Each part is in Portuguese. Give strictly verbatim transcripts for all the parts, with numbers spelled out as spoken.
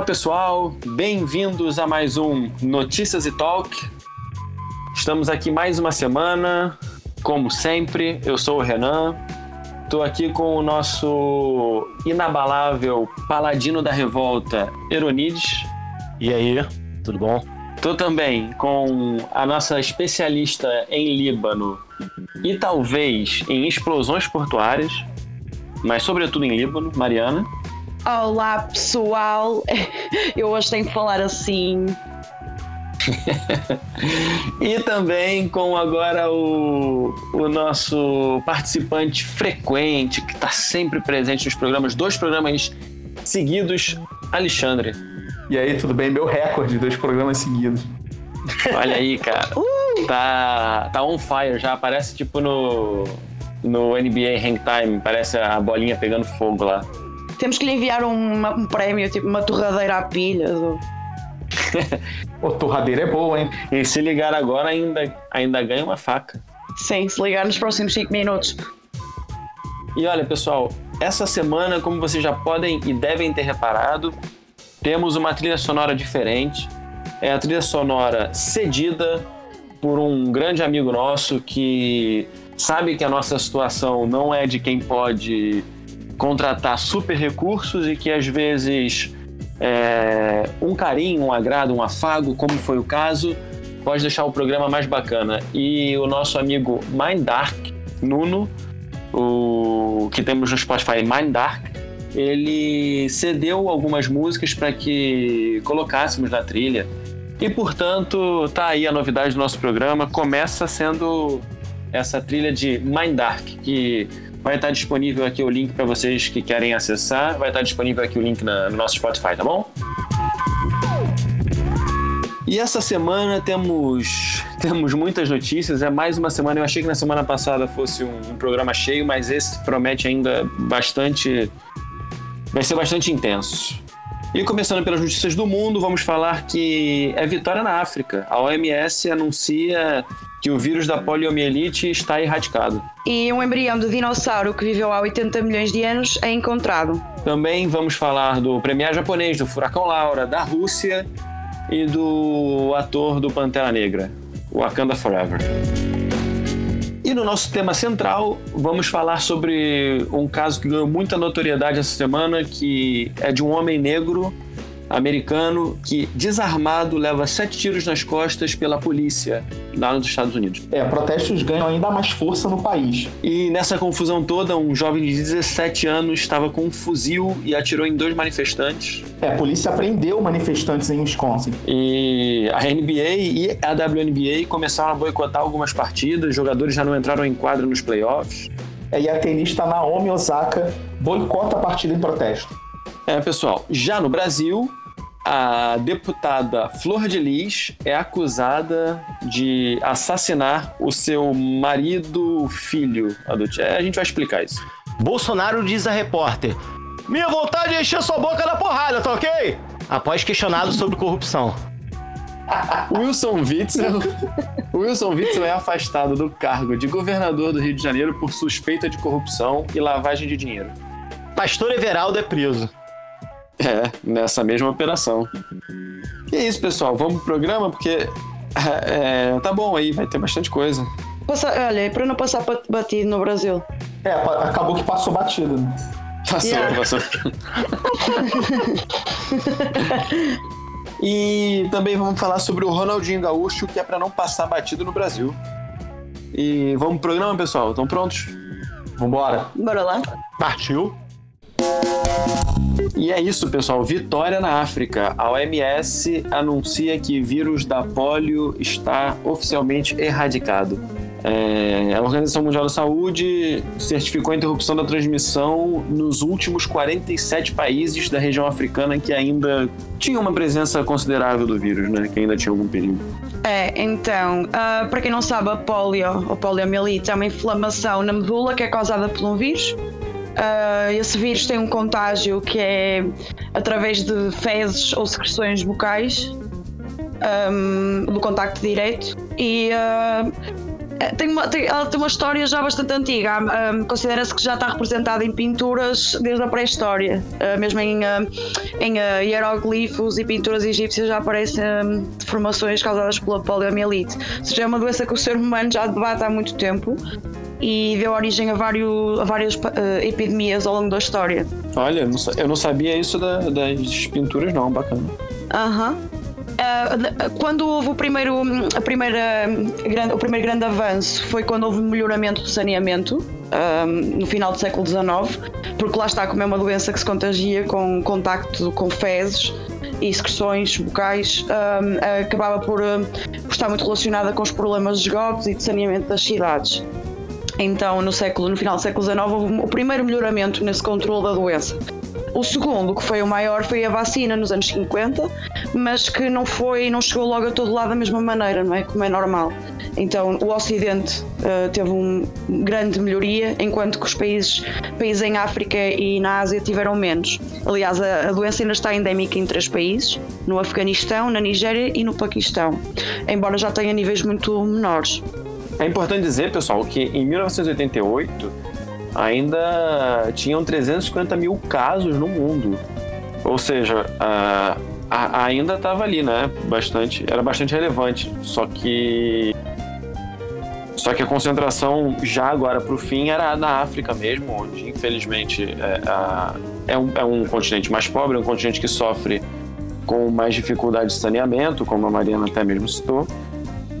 Fala pessoal, bem-vindos a mais um Notícias e Talk. Estamos aqui mais uma semana, como sempre, eu sou o Renan. Estou aqui com o nosso inabalável paladino da revolta, Eronides. E aí, tudo bom? Estou também com a nossa especialista em Líbano e talvez em explosões portuárias, mas sobretudo em Líbano, Mariana. Olá pessoal, eu hoje tenho que falar assim. E também com agora o, o nosso participante frequente, que está sempre presente nos programas, dois programas seguidos, Alexandre. E aí, tudo bem? Meu recorde, dois programas seguidos. Olha aí, cara. uh! tá, tá on fire já, parece tipo no, no N B A Hangtime, parece a bolinha pegando fogo lá. Temos que lhe enviar um, um prémio, tipo uma torradeira à pilha. Ô, torradeira é boa, hein? E se ligar agora, ainda, ainda ganha uma faca. Sim, se ligar nos próximos cinco minutos. E olha, pessoal, essa semana, como vocês já podem e devem ter reparado, temos uma trilha sonora diferente. É a trilha sonora cedida por um grande amigo nosso que sabe que a nossa situação não é de quem pode contratar super recursos e que às vezes é, um carinho, um agrado, um afago, como foi o caso, pode deixar o programa mais bacana. E o nosso amigo Mindark, Nuno, o que temos no Spotify, Mindark, ele cedeu algumas músicas para que colocássemos na trilha. E, portanto, tá aí a novidade do nosso programa. Começa sendo essa trilha de Mindark, que vai estar disponível aqui o link para vocês que querem acessar. Vai estar disponível aqui o link na, no nosso Spotify, tá bom? E essa semana temos, temos muitas notícias. É mais uma semana. Eu achei que na semana passada fosse um, um programa cheio, mas esse promete ainda bastante... Vai ser bastante intenso. E começando pelas notícias do mundo, vamos falar que é vitória na África. A O M S anuncia que o vírus da poliomielite está erradicado. E um embrião de dinossauro que viveu há oitenta milhões de anos é encontrado. Também vamos falar do premier japonês, do Furacão Laura, da Rússia e do ator do Pantera Negra, Wakanda Forever. E no nosso tema central, vamos falar sobre um caso que ganhou muita notoriedade essa semana, que é de um homem negro americano que, desarmado, leva sete tiros nas costas pela polícia lá nos Estados Unidos. É, protestos ganham ainda mais força no país. E nessa confusão toda, um jovem de dezessete anos estava com um fuzil e atirou em dois manifestantes. É, a polícia prendeu manifestantes em Wisconsin. E a N B A e a W N B A começaram a boicotar algumas partidas, jogadores já não entraram em quadra nos playoffs. É, e a tenista Naomi Osaka boicota a partida em protesto. É, pessoal, já no Brasil... A deputada Flordelis é acusada de assassinar o seu marido, filho adotivo. A gente vai explicar isso. Bolsonaro diz a repórter: minha vontade é encher sua boca na porrada, tá ok? Após questionado sobre corrupção. Wilson Witzel Wilson Witzel é afastado do cargo de governador do Rio de Janeiro por suspeita de corrupção e lavagem de dinheiro. Pastor Everaldo é preso. É, nessa mesma operação. E é isso, pessoal. Vamos pro programa, porque é, tá bom aí, vai ter bastante coisa. Passa, olha, pra não passar batido no Brasil. É, acabou que passou batido. Né? Passou, yeah. passou. E também vamos falar sobre o Ronaldinho Gaúcho, que é pra não passar batido no Brasil. E vamos pro programa, pessoal? Estão prontos? Vambora. Bora lá. Partiu. E é isso, pessoal. Vitória na África. A O M S anuncia que o vírus da polio está oficialmente erradicado. É... A Organização Mundial da Saúde certificou a interrupção da transmissão nos últimos quarenta e sete países da região africana que ainda tinha uma presença considerável do vírus, né? Que ainda tinha algum perigo. É, então, uh, para quem não sabe, a polio ou poliomielite é uma inflamação na medula que é causada por um vírus. Uh, esse vírus tem um contágio que é através de fezes ou secreções bucais um, do contacto direto e uh, tem uma, tem, ela tem uma história já bastante antiga. Um, considera-se que já está representada em pinturas desde a pré-história. Uh, mesmo em, uh, em uh, hieroglifos e pinturas egípcias já aparecem um, deformações causadas pela poliomielite. Ou seja, é uma doença que o ser humano já debate há muito tempo e deu origem a, vários, a várias uh, epidemias ao longo da história. Olha, eu não sabia isso da, das pinturas, não. Bacana. Aham. Uh-huh. Quando houve o primeiro, a primeira, o primeiro grande avanço foi quando houve o melhoramento do saneamento, no final do século dezenove, porque lá está, como é uma doença que se contagia com contacto com fezes e secreções bucais, acabava por, por estar muito relacionada com os problemas de esgotos e de saneamento das cidades. Então, no, século, no final do século dezenove, houve o primeiro melhoramento nesse controle da doença. O segundo, que foi o maior, foi a vacina nos anos cinquenta, mas que não foi, não chegou logo a todo lado da mesma maneira, não é? Como é normal. Então, o Ocidente uh, teve uma grande melhoria, enquanto que os países, países em África e na Ásia tiveram menos. Aliás, a, a doença ainda está endémica em três países, no Afeganistão, na Nigéria e no Paquistão, embora já tenha níveis muito menores. É importante dizer, pessoal, que em mil novecentos e oitenta e oito... ainda tinham trezentos e cinquenta mil casos no mundo, ou seja, a, a, ainda estava ali, né? Bastante, era bastante relevante, só que só que a concentração já agora para o fim era na África mesmo, onde infelizmente é, a, é, um, é um continente mais pobre, é um continente que sofre com mais dificuldade de saneamento, como a Mariana até mesmo citou.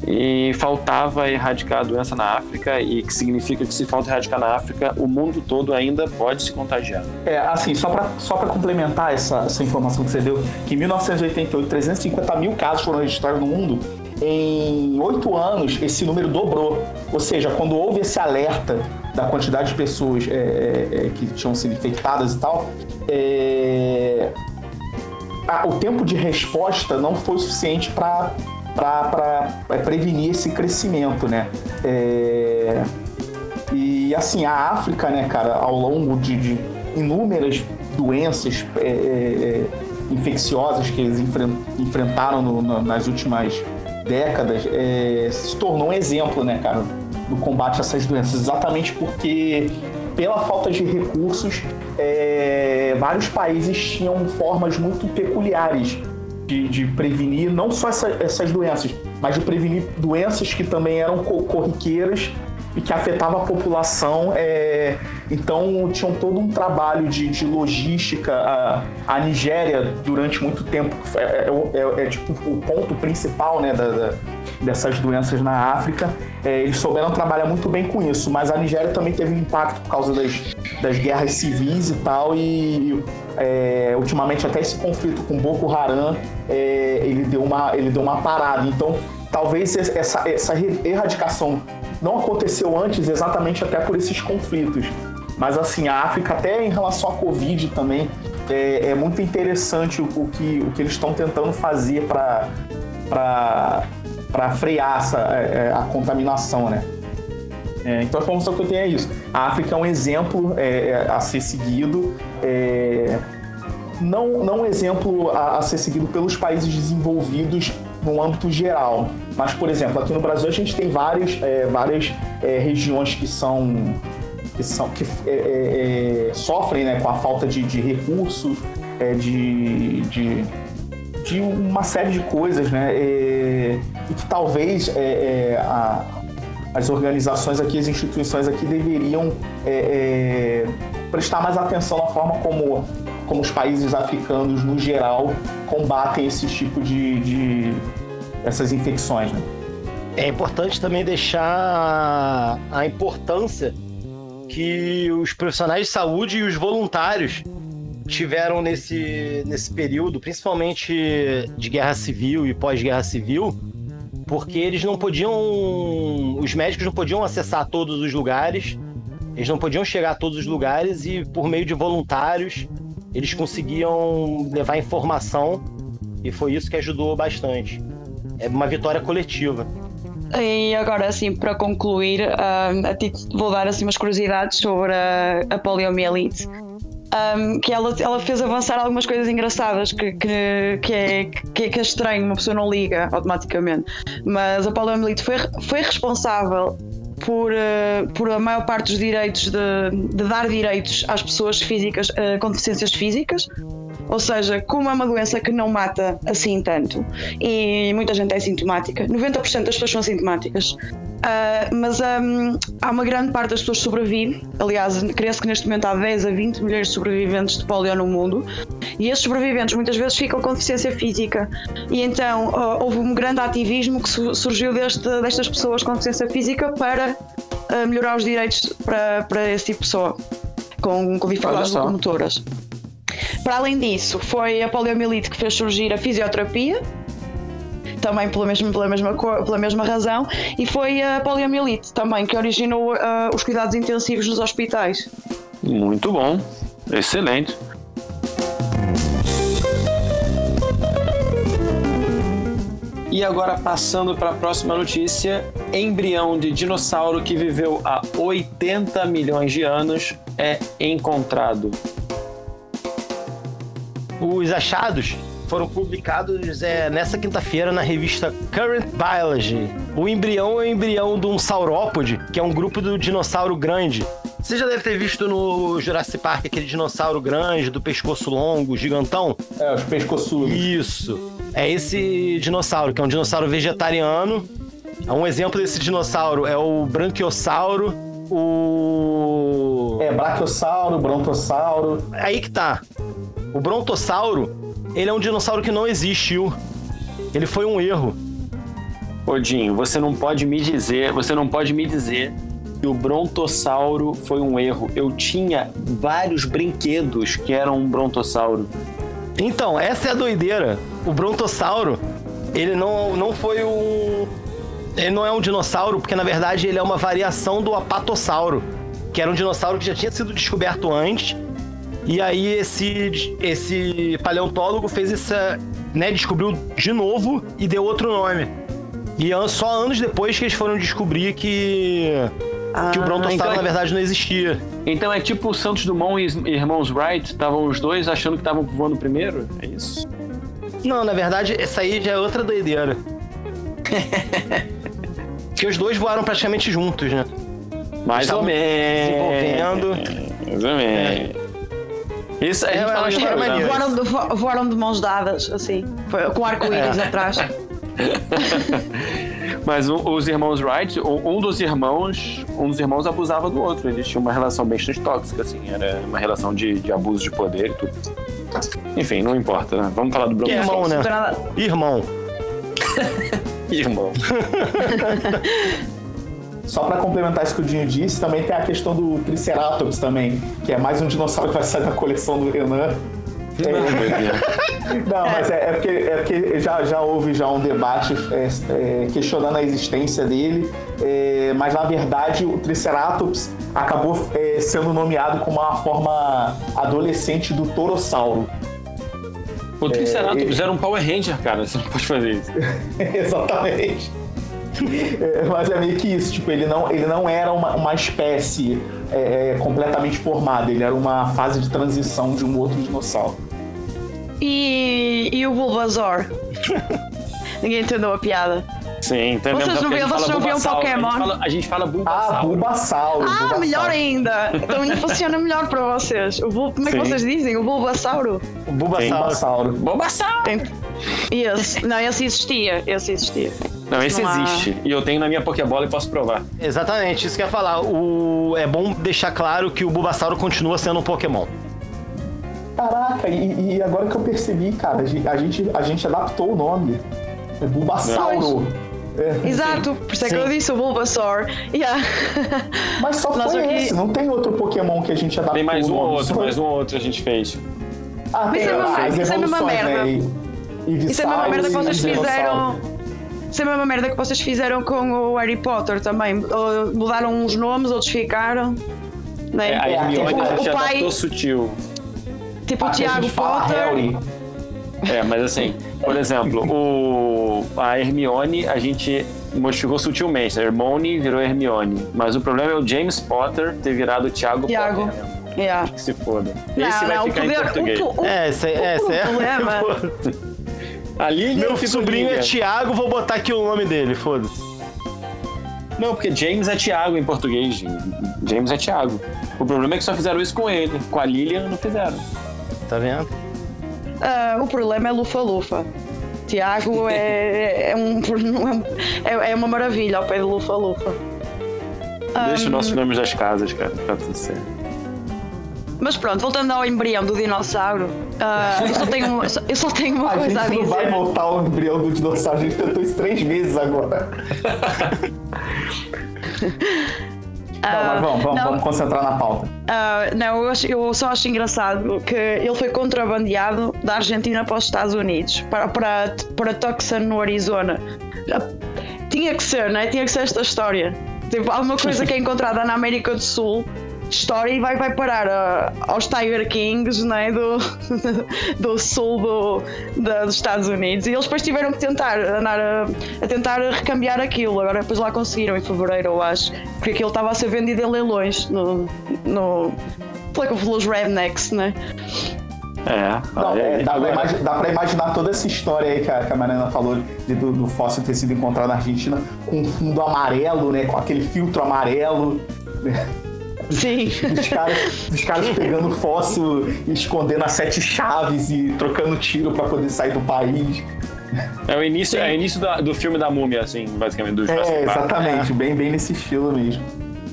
E faltava erradicar a doença na África, e que significa que se falta erradicar na África, o mundo todo ainda pode se contagiar. É, assim, só para só para complementar essa, essa informação que você deu, que em mil novecentos e oitenta e oito trezentos e cinquenta mil casos foram registrados no mundo. Em oito anos esse número dobrou, ou seja, quando houve esse alerta da quantidade de pessoas é, é, que tinham sido infectadas e tal, é, a, o tempo de resposta não foi suficiente para para prevenir esse crescimento, né? É... E assim, a África, né, cara, ao longo de, de inúmeras doenças é, é, infecciosas que eles enfrentaram no, no, nas últimas décadas, é, se tornou um exemplo, né, cara, no combate a essas doenças, exatamente porque, pela falta de recursos, é, vários países tinham formas muito peculiares De, de prevenir não só essa, essas doenças, mas de prevenir doenças que também eram co- corriqueiras e que afetavam a população. É... Então, tinham todo um trabalho de, de logística. A, a Nigéria, durante muito tempo, é, é, é, é tipo o ponto principal, né, da, da, dessas doenças na África. É, eles souberam trabalhar muito bem com isso, mas a Nigéria também teve um impacto por causa das, das guerras civis e tal, e, e é, ultimamente até esse conflito com Boko Haram, é, ele, deu uma, ele deu uma parada. Então, talvez essa, essa erradicação não aconteceu antes, exatamente até por esses conflitos. Mas assim, a África, até em relação à Covid também, é, é muito interessante o, o, que, o que eles estão tentando fazer para frear essa, a, a contaminação, né? É, então a informação que eu tenho é isso. A África é um exemplo é, a ser seguido, é, não, não um exemplo a, a ser seguido pelos países desenvolvidos no âmbito geral. Mas, por exemplo, aqui no Brasil a gente tem várias, é, várias é, regiões que são... que, são, que é, é, sofrem, né, com a falta de, de recursos, é, de, de, de uma série de coisas, né, é, e que talvez é, é, a, as organizações aqui, as instituições aqui deveriam é, é, prestar mais atenção na forma como, como os países africanos, no geral, combatem esse tipo de, de essas infecções, né? É importante também deixar a importância que os profissionais de saúde e os voluntários tiveram nesse, nesse período, principalmente de guerra civil e pós-guerra civil, porque eles não podiam, os médicos não podiam acessar todos os lugares, eles não podiam chegar a todos os lugares, e por meio de voluntários eles conseguiam levar informação, e foi isso que ajudou bastante. É uma vitória coletiva. E agora, assim, para concluir, uh, vou dar assim umas curiosidades sobre a, a poliomielite, um, que ela, ela fez avançar algumas coisas engraçadas que, que, que, é, que, que é estranho, uma pessoa não liga automaticamente, mas a poliomielite foi, foi responsável por, uh, por a maior parte dos direitos de, de dar direitos às pessoas físicas uh, com deficiências físicas. Ou seja, como é uma doença que não mata assim tanto e muita gente é assintomática, noventa por cento das pessoas são assintomáticas, uh, mas um, há uma grande parte das pessoas que sobrevive. Aliás, cresce que neste momento há dez a vinte milhões de sobreviventes de pólio no mundo e esses sobreviventes muitas vezes ficam com deficiência física e então uh, houve um grande ativismo que su- surgiu deste, destas pessoas com deficiência física para uh, melhorar os direitos para, para esse tipo de pessoa com, com dificuldades locomotoras. Para além disso, foi a poliomielite que fez surgir a fisioterapia, também pela mesma, pela mesma, pela mesma razão, e foi a poliomielite também que originou uh, os cuidados intensivos nos hospitais. Muito bom, excelente. E agora passando para a próxima notícia, embrião de dinossauro que viveu há oitenta milhões de anos é encontrado. Os achados foram publicados é, nessa quinta-feira na revista Current Biology. O embrião é o embrião de um saurópode, que é um grupo do dinossauro grande. Você já deve ter visto no Jurassic Park aquele dinossauro grande, do pescoço longo, gigantão. É, os pescoçudos. Isso. É esse dinossauro, que é um dinossauro vegetariano. Um exemplo desse dinossauro é o branquiossauro, o... É, braquiossauro, brontossauro... Aí que tá. O Brontossauro, ele é um dinossauro que não existiu. Ele foi um erro. Odinho, você não pode me dizer, você não pode me dizer que o Brontossauro foi um erro. Eu tinha vários brinquedos que eram um Brontossauro. Então, essa é a doideira. O Brontossauro, ele não, não foi um... Ele não é um dinossauro, porque na verdade ele é uma variação do Apatossauro, que era um dinossauro que já tinha sido descoberto antes. E aí esse, esse paleontólogo fez essa, né, descobriu de novo e deu outro nome. E só anos depois que eles foram descobrir que, ah, que o Brontossauro então é, na verdade não existia. Então é tipo o Santos Dumont e Irmãos Wright, estavam os dois achando que estavam voando primeiro? É isso? Não, na verdade essa aí já é outra doideira. Porque os dois voaram praticamente juntos, né? Mais ou menos. Mais ou menos. Isso é, é uma história maneira. Voaram de, voaram de mãos dadas, assim, com arco-íris é. atrás. Mas um, os irmãos Wright, um, um dos irmãos, um dos irmãos abusava do outro. Eles tinham uma relação bastante tóxica, assim, era uma relação de, de abuso de poder e tudo. Enfim, não importa, né? Vamos falar do Brontossauro. Irmão, né? Irmão. Irmão. Só para complementar isso que o Dinho disse, também tem a questão do Triceratops também, que é mais um dinossauro que vai sair da coleção do Renan. É... Não, mas é, é porque, é porque já, já houve já um debate é, é, questionando a existência dele, é, mas na verdade o Triceratops acabou é, sendo nomeado como uma forma adolescente do Torossauro. O Triceratops é, era um Power Ranger, cara, você não pode fazer isso. Exatamente. É, mas é meio que isso, tipo, ele não, ele não era uma, uma espécie é, completamente formada, ele era uma fase de transição de um outro dinossauro. E, e o Bulbasauro? Ninguém entendeu a piada. Sim, entendemos. Vocês não viram, vocês não viram Pokémon? A gente fala, a gente fala Bulbasauro. Ah, Bulbasauro. Ah, Bulbasauro. Melhor ainda. Então ainda funciona melhor para vocês. O Bul... Como é que Sim. vocês dizem? O Bulbasauro? O Bulbasauro. Bulbasauro! E esse? Não, esse existia. Esse existia. Não, esse não existe. Há... E eu tenho na minha Pokébola e posso provar. Exatamente, isso que eu ia falar. O... É bom deixar claro que o Bulbasauro continua sendo um Pokémon. Caraca, e, e agora que eu percebi, cara, a gente, a gente adaptou o nome. É Bulbasauro. É. Exato, por isso é que eu disse o Bulbasaur. Yeah. Mas só foi Nossa, esse, que... não tem outro Pokémon que a gente adaptou. Tem mais um ou outro, mais um ou outro a gente fez. Ah, tem as evoluções, né? Isso é uma merda que vocês fizeram... Isso é a mesma merda que vocês fizeram com o Harry Potter também. Mudaram uns nomes, outros ficaram. Né? É, a Hermione tipo, já pai... adaptou sutil. Tipo o Tiago Potter. É, mas assim, por exemplo, o... a Hermione a gente modificou sutilmente. A Hermione virou Hermione. Mas o problema é o James Potter ter virado o Tiago Potter. Yeah. Acho que se foda. Não, esse não, vai ficar poder... em português. O, o, é, esse é, esse é. Problema. Ali, meu sobrinho é Thiago, vou botar aqui o nome dele, foda-se. Não, porque James é Thiago em português. James é Thiago. O problema é que só fizeram isso com ele. Com a Lilian não fizeram. Tá vendo? Ah, o problema é Lufa-Lufa. Thiago é, é, um, é, é uma maravilha ao pé de Lufa-Lufa. Deixa um... os nossos nomes das casas, cara. Tá tudo certo. Mas pronto, voltando ao embrião do dinossauro, uh, eu, só tenho uma, eu só tenho uma a coisa a dizer. A gente não vai voltar ao embrião do dinossauro, a gente tentou isso três vezes agora. Uh, não, mas vamos, vamos, não, vamos concentrar na pauta. Uh, não, eu, acho, eu só acho engraçado que ele foi contrabandeado da Argentina para os Estados Unidos, para, para, para Tucson, no Arizona. Tinha que ser, né? Tinha que ser esta história. Tipo, alguma coisa que é encontrada na América do Sul. História e vai, vai parar uh, aos Tiger Kings, né, do, do sul do, da, dos Estados Unidos, e eles depois tiveram que tentar andar a, a tentar recambiar aquilo, agora depois lá conseguiram em fevereiro, eu acho, porque aquilo estava a ser vendido em leilões no, no, pelos rednecks, né? É, não, é, dá, é. Pra, dá pra imaginar toda essa história aí que a, que a Mariana falou de, do, do fóssil ter sido encontrado na Argentina com fundo amarelo, né, com aquele filtro amarelo, né? Sim. Dos caras, dos caras pegando fóssil e escondendo as sete chaves e trocando tiro pra poder sair do país. É o início, é o início da, do filme da múmia, assim, basicamente, do Jurassic Park. É, exatamente, é. Bem, bem nesse estilo mesmo.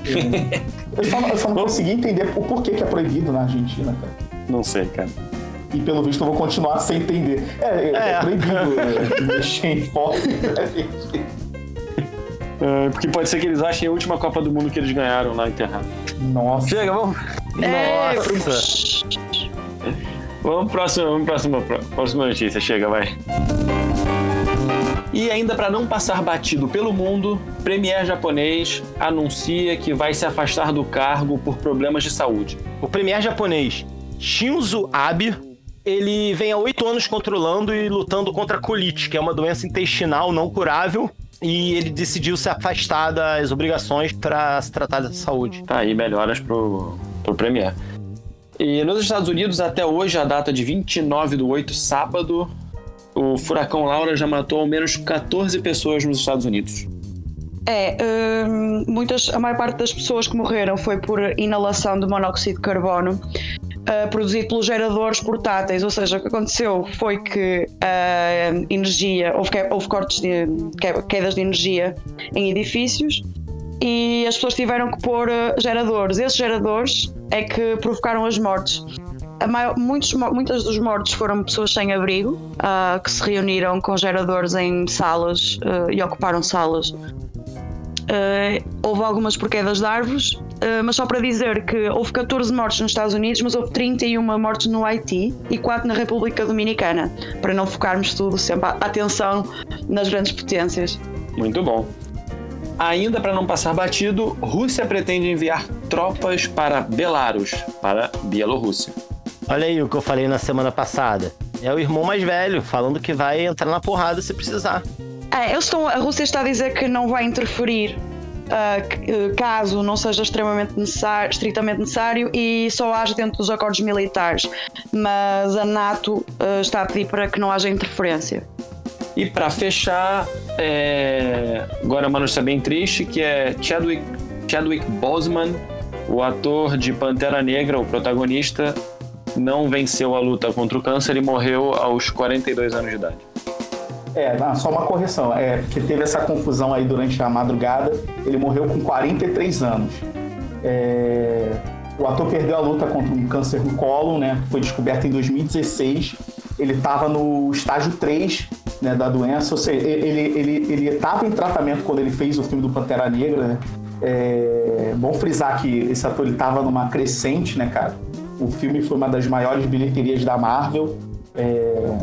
Eu, eu, só, eu só não consegui entender o porquê que é proibido na Argentina, cara. Não sei, cara. E pelo visto eu vou continuar sem entender. É, é, é. é proibido mexer em fóssil na Argentina. É, porque pode ser que eles achem a última Copa do Mundo que eles ganharam lá enterrado. Nossa. Chega, vamos. É, nossa. Vamos próximo, vamos próxima, próxima notícia. Chega, vai. E ainda para não passar batido pelo mundo, premier japonês anuncia que vai se afastar do cargo por problemas de saúde. O premier japonês Shinzo Abe, ele vem há oito anos controlando e lutando contra a colite, que é uma doença intestinal não curável. E ele decidiu se afastar das obrigações para se tratar da saúde. Tá aí, melhoras pro, pro premier. E nos Estados Unidos, até hoje, a data de vinte e nove do oito, sábado, o Furacão Laura já matou ao menos catorze pessoas nos Estados Unidos. É, hum, muitas, a maior parte das pessoas que morreram foi por inalação de monóxido de carbono uh, produzido pelos geradores portáteis, ou seja, o que aconteceu foi que a uh, energia, houve, que, houve cortes, de, que, quedas de energia em edifícios e as pessoas tiveram que pôr uh, geradores, esses geradores é que provocaram as mortes. A maior, muitos, muitas dos mortos foram pessoas sem abrigo, uh, que se reuniram com geradores em salas uh, e ocuparam salas. Uh, houve algumas por quedas de árvores, uh, mas só para dizer que houve catorze mortes nos Estados Unidos, mas houve trinta e uma mortes no Haiti e quatro na República Dominicana, para não focarmos tudo sempre a atenção nas grandes potências. Muito bom. Ainda para não passar batido, Rússia pretende enviar tropas para Belarus, para Bielorrússia. Olha aí o que eu falei na semana passada. É o irmão mais velho falando que vai entrar na porrada se precisar. É, eles estão, a Rússia está a dizer que não vai interferir uh, caso não seja extremamente necessário, estritamente necessário e só haja dentro dos acordos militares, mas a NATO uh, está a pedir para que não haja interferência. E para fechar, é... agora uma notícia bem triste, que é Chadwick, Chadwick Boseman, o ator de Pantera Negra, o protagonista, não venceu a luta contra o câncer e morreu aos quarenta e dois anos de idade. É, não, só uma correção, é, porque teve essa confusão aí durante a madrugada, ele morreu com quarenta e três anos. É, o ator perdeu a luta contra um câncer no cólon, né, que foi descoberto em dois mil e dezesseis, ele estava no estágio três, né, da doença, ou seja, ele estava ele, ele em tratamento quando ele fez o filme do Pantera Negra, né, é bom frisar que esse ator estava numa crescente, né, cara, o filme foi uma das maiores bilheterias da Marvel, é...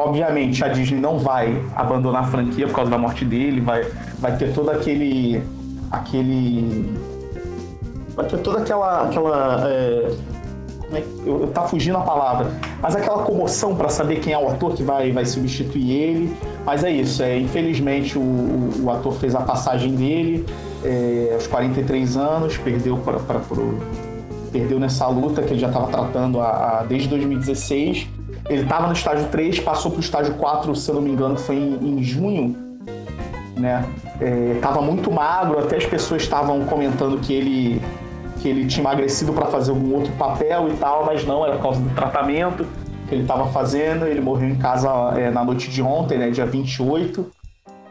Obviamente, a Disney não vai abandonar a franquia por causa da morte dele, vai, vai ter todo aquele... aquele... vai ter toda aquela... aquela é, eu, eu tá fugindo a palavra, mas aquela comoção para saber quem é o ator que vai, vai substituir ele, mas é isso, é, infelizmente o, o, o ator fez a passagem dele, é, aos quarenta e três anos, perdeu, pra, pra, pro, perdeu nessa luta que ele já estava tratando a, a, desde dois mil e dezesseis, Ele estava no estágio três, passou para o estágio quatro, se eu não me engano, foi em, em junho, né? estava é, muito magro, até as pessoas estavam comentando que ele, que ele tinha emagrecido para fazer algum outro papel e tal, mas não, era por causa do tratamento que ele estava fazendo. Ele morreu em casa é, na noite de ontem, né, dia vinte e oito,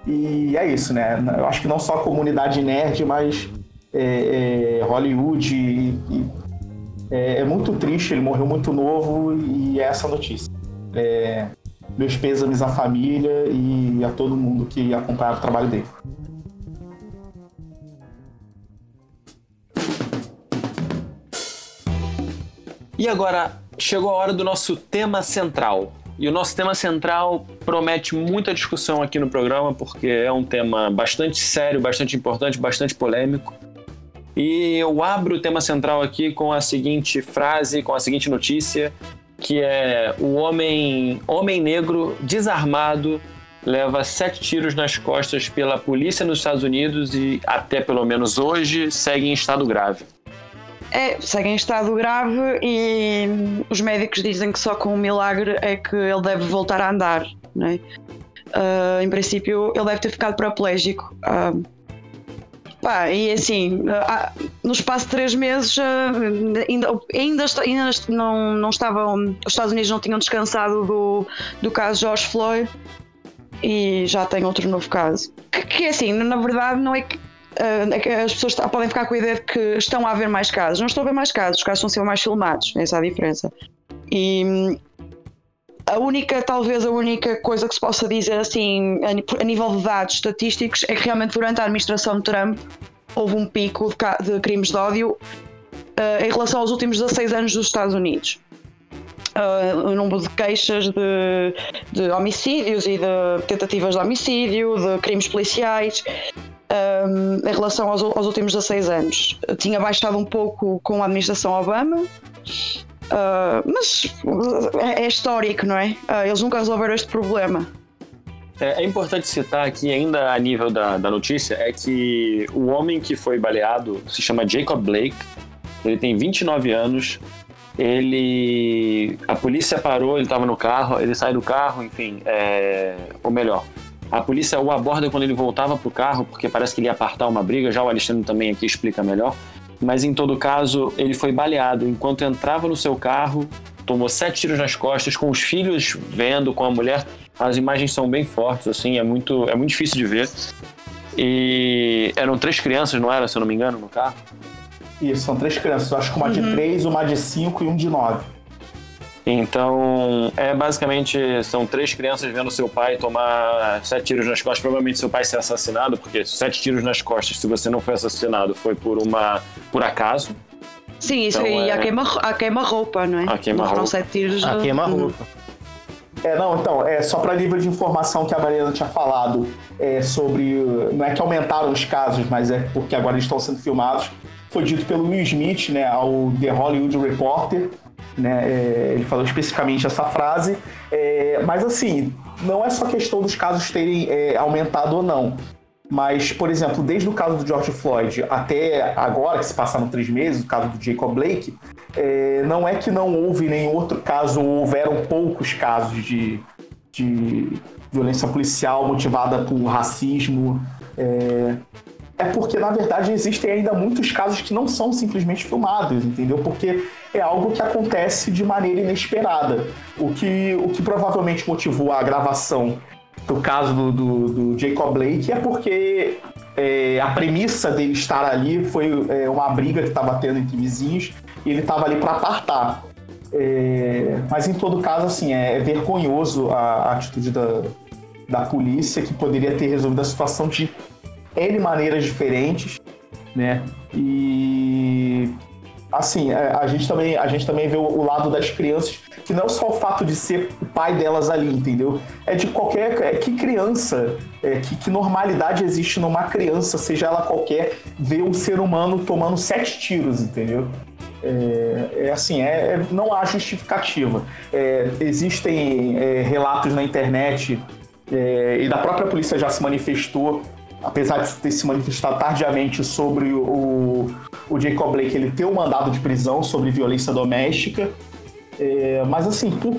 e é isso, né? Eu acho que não só a comunidade nerd, mas é, é, Hollywood e, e, é, é muito triste. Ele morreu muito novo e é essa notícia. É, meus pêsames à família e a todo mundo que acompanhava o trabalho dele. E agora chegou a hora do nosso tema central. E o nosso tema central promete muita discussão aqui no programa, porque é um tema bastante sério, bastante importante, bastante polêmico. E eu abro o tema central aqui com a seguinte frase, com a seguinte notícia, que é: o homem, homem negro desarmado leva sete tiros nas costas pela polícia nos Estados Unidos e, até pelo menos hoje, segue em estado grave. É, segue em estado grave e os médicos dizem que só com um milagre é que ele deve voltar a andar, né? Uh, em princípio, ele deve ter ficado paraplégico. Uh, pá, e assim, uh, no espaço de três meses, uh, ainda, ainda, ainda não, não estavam, os Estados Unidos não tinham descansado do, do caso George Floyd e já tem outro novo caso. Que, que assim, na verdade, não é que as pessoas podem ficar com a ideia de que estão a haver mais casos. Não estão a haver mais casos, os casos estão a ser mais filmados, essa é a diferença. E a única, talvez a única coisa que se possa dizer assim, a nível de dados estatísticos, é que realmente durante a administração de Trump houve um pico de crimes de ódio uh, em relação aos últimos dezesseis anos dos Estados Unidos. Uh, o número de queixas de, de homicídios e de tentativas de homicídio, de crimes policiais, Um, em relação aos, aos últimos dezesseis anos. Tinha baixado um pouco com a administração Obama, uh, mas é, é histórico, não é? Uh, eles nunca resolveram este problema. É, é importante citar aqui, ainda a nível da, da notícia, é que o homem que foi baleado se chama Jacob Blake, ele tem vinte e nove anos, ele... a polícia parou, ele estava no carro, ele sai do carro, enfim, é... ou melhor... a polícia o aborda quando ele voltava para o carro, porque parece que ele ia apartar uma briga, já o Alexandre também aqui explica melhor. Mas em todo caso, ele foi baleado enquanto entrava no seu carro, tomou sete tiros nas costas, com os filhos vendo, com a mulher. As imagens são bem fortes, assim, é muito, é muito difícil de ver. E eram três crianças, não era, se eu não me engano, no carro? Isso, são três crianças, acho que uma uhum. de três, uma de cinco e um de nove. Então, é basicamente, são três crianças vendo seu pai tomar sete tiros nas costas, provavelmente seu pai ser assassinado, porque sete tiros nas costas, se você não foi assassinado, foi por uma, por acaso. Sim, isso então, aí, é... a queima-roupa, queima não é? A queima-roupa. sete tiros... A queima-roupa. Uhum. É, não, então, é só para nível de informação que a Mariana tinha falado, é, sobre, não é que aumentaram os casos, mas é porque agora eles estão sendo filmados, foi dito pelo Will Smith, né, ao The Hollywood Reporter, né, é, ele falou especificamente essa frase, é, mas assim, não é só questão dos casos terem é, aumentado ou não, mas, por exemplo, desde o caso do George Floyd até agora, que se passaram três meses, o caso do Jacob Blake, é, não é que não houve nenhum outro caso, houveram poucos casos de, de violência policial motivada por racismo, é, é porque, na verdade, existem ainda muitos casos que não são simplesmente filmados, entendeu? Porque é algo que acontece de maneira inesperada. O que, o que provavelmente motivou a gravação do caso do, do, do Jacob Blake é porque é, a premissa dele estar ali foi é, uma briga que estava tendo entre vizinhos e ele estava ali para apartar. É, mas, em todo caso, assim, é, é vergonhoso a, a atitude da, da polícia, que poderia ter resolvido a situação de... é de maneiras diferentes, né? E assim, a, a gente também, a gente também vê o, o lado das crianças, que não é só o fato de ser o pai delas ali, entendeu? É de qualquer, é, que criança, é, que, que normalidade existe numa criança, seja ela qualquer, ver um ser humano tomando sete tiros, entendeu? É, é assim, é, é, não há justificativa. É, existem é, relatos na internet é, e da própria polícia já se manifestou, apesar de ter se manifestado tardiamente, sobre o, o Jacob Blake ele ter um mandado de prisão sobre violência doméstica, é, mas assim, por,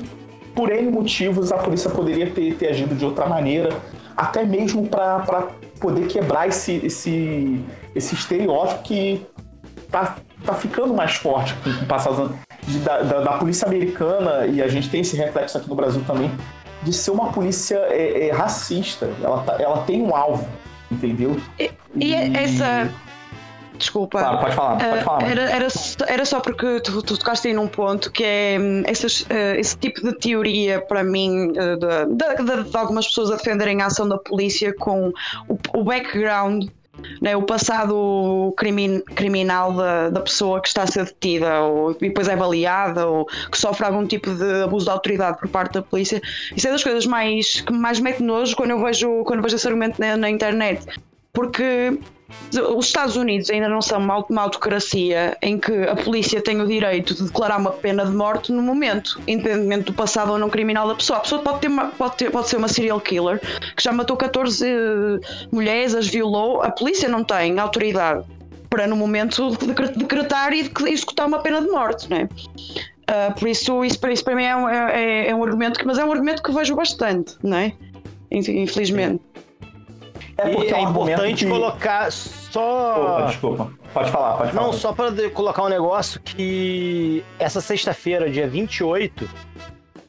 por N motivos a polícia poderia ter, ter agido de outra maneira, até mesmo para poder quebrar esse, esse, esse estereótipo que tá, tá ficando mais forte com o passar dos anos, de, da, da, da polícia americana, e a gente tem esse reflexo aqui no Brasil também, de ser uma polícia é, é, racista. Ela, tá, ela tem um alvo, entendeu? E, e essa... Desculpa. Claro, pode falar, pode falar. Era, era, era só porque tu, tu tocaste aí num ponto que é essas, esse tipo de teoria, para mim, de, de, de, de algumas pessoas a defenderem a ação da polícia com o, o background, né, o passado crimin, criminal da, da pessoa que está a ser detida, ou e depois é baleada, ou que sofre algum tipo de abuso de autoridade por parte da polícia. Isso é das coisas mais, que mais mete nojo quando eu vejo, quando eu vejo esse argumento na, na internet. Porque os Estados Unidos ainda não são uma, uma autocracia em que a polícia tem o direito de declarar uma pena de morte no momento, independentemente do passado ou não criminal da pessoa. A pessoa pode, ter uma, pode, ter, pode ser uma serial killer que já matou catorze uh, mulheres, as violou. A polícia não tem autoridade para, no momento, decretar e executar uma pena de morte, né? Uh, por isso, isso, isso para mim é um, é, é um argumento, que, mas é um argumento que eu vejo bastante, né? Infelizmente. É, porque é, é importante que... colocar só... Oh, desculpa, pode falar, pode falar. Não, só para colocar um negócio que essa sexta-feira, dia vinte e oito,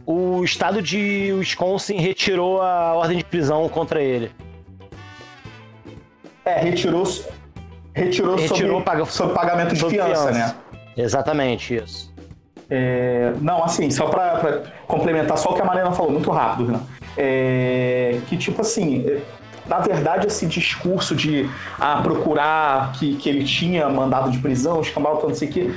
o estado de Wisconsin retirou a ordem de prisão contra ele. É, retirou... Retirou, retirou sobre, pag... sobre pagamento de sobre fiança, fiança, né? Exatamente, isso. É, não, assim, só para complementar só o que a Mariana falou, muito rápido, Renan. É, que tipo assim... Na verdade, esse discurso de ah, procurar que, que ele tinha mandado de prisão, escambau, não sei o quê,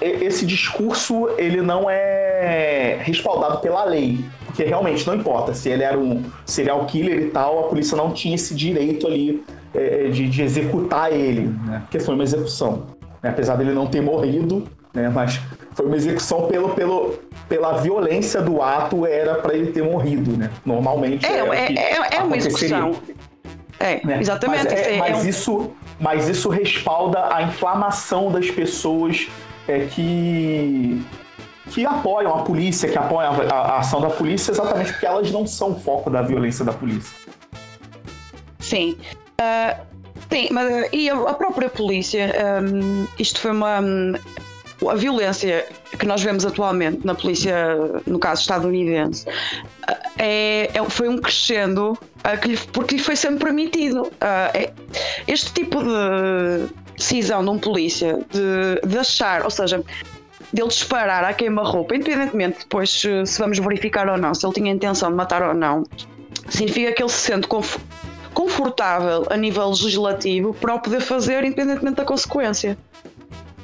esse discurso ele não é respaldado pela lei, porque realmente não importa se ele era um serial killer e tal, a polícia não tinha esse direito ali é, de, de executar ele, né? Porque foi uma execução, né? Apesar dele não ter morrido, né? Mas foi uma execução pelo, pelo, pela violência do ato, era para ele ter morrido, né? Normalmente é, é, é, é uma execução. É, né? Exatamente. Mas, é, mas, isso, mas isso respalda a inflamação das pessoas é, que, que apoiam a polícia, que apoiam a, a ação da polícia, exatamente porque elas não são o foco da violência da polícia. Sim. Uh, sim, mas e a própria polícia, um, isto foi uma... Um, a violência que nós vemos atualmente na polícia, no caso estadunidense, é, é, foi um crescendo é, que lhe, porque lhe foi sendo permitido. É, este tipo de decisão de um polícia de, de achar, ou seja, dele disparar à queima-roupa, independentemente depois se, se vamos verificar ou não, se ele tinha a intenção de matar ou não, significa que ele se sente conf, confortável a nível legislativo para o poder fazer, independentemente da consequência.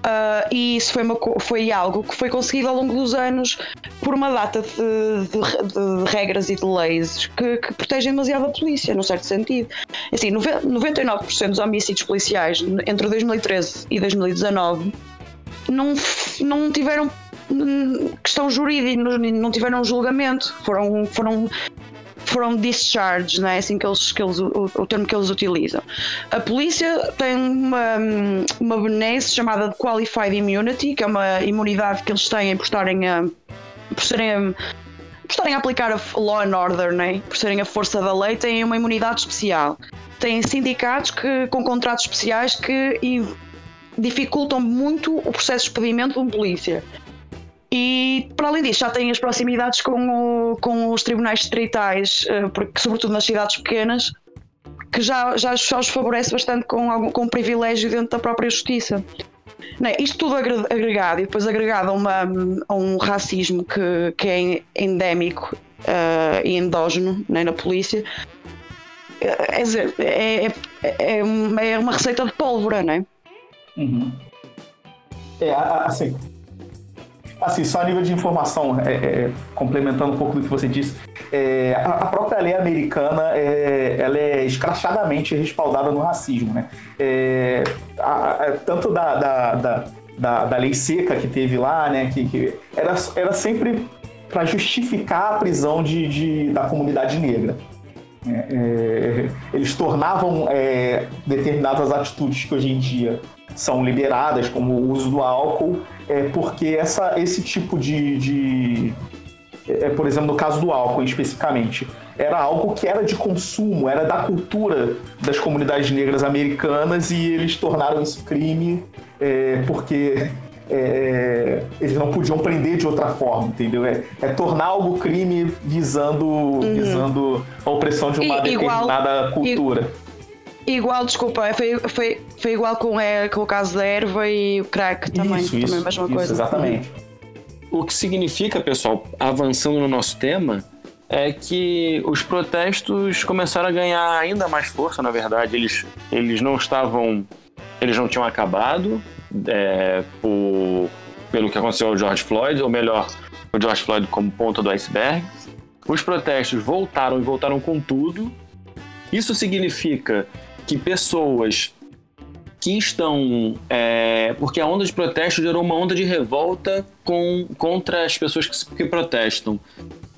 Uh, e isso foi, uma, foi algo que foi conseguido ao longo dos anos por uma data de, de, de regras e de leis que, que protegem demasiado a polícia, num certo sentido. Assim, noventa e nove por cento dos homicídios policiais entre dois mil e treze e dois mil e dezanove não, não tiveram questão jurídica, não tiveram julgamento, foram... foram foram discharge, não é assim que eles, que eles, o, o termo que eles utilizam. A polícia tem uma, uma benesse chamada de Qualified Immunity, que é uma imunidade que eles têm por estarem a, por serem, por estarem a aplicar a law and order, não é? Por serem a força da lei, têm uma imunidade especial. Têm sindicatos que, com contratos especiais que dificultam muito o processo de expedimento de um polícia. E, para além disso, já têm as proximidades com, o, com os tribunais distritais, porque, sobretudo nas cidades pequenas, que já, já, já os favorece bastante com, algum, com privilégio dentro da própria justiça. Não é? Isto tudo agregado, e depois agregado a, uma, a um racismo que, que é endémico uh, e endógeno, não é, na polícia, é, é, é, é uma receita de pólvora, não é? Uhum. É, assim... Assim, só a nível de informação, é, é, complementando um pouco do que você disse, é, a, a própria lei americana, é, ela é escrachadamente respaldada no racismo, né? É, a, a, tanto da, da, da, da, da lei seca que teve lá, né? Que, que era, era sempre para justificar a prisão de, de, da comunidade negra. É, é, eles tornavam é, determinadas atitudes que hoje em dia são liberadas, como o uso do álcool, é, porque essa, esse tipo de, de, é, por exemplo, no caso do álcool especificamente, era algo que era de consumo, era da cultura das comunidades negras americanas, e eles tornaram isso crime é, porque é, eles não podiam prender de outra forma, entendeu? É, é tornar algo crime visando, uhum. visando a opressão de uma e, determinada igual, cultura. I, igual, desculpa, foi, foi, foi igual com, é, com o caso da erva e o crack também, isso, também isso, a mesma isso, coisa. Exatamente. O que significa, pessoal, avançando no nosso tema, é que os protestos começaram a ganhar ainda mais força, na verdade. Eles, eles não estavam... Eles não tinham acabado é, por, pelo que aconteceu ao George Floyd, ou melhor, o George Floyd como ponta do iceberg. Os protestos voltaram e voltaram com tudo. Isso significa que pessoas que estão... É, porque a onda de protesto gerou uma onda de revolta com, contra as pessoas que, que protestam.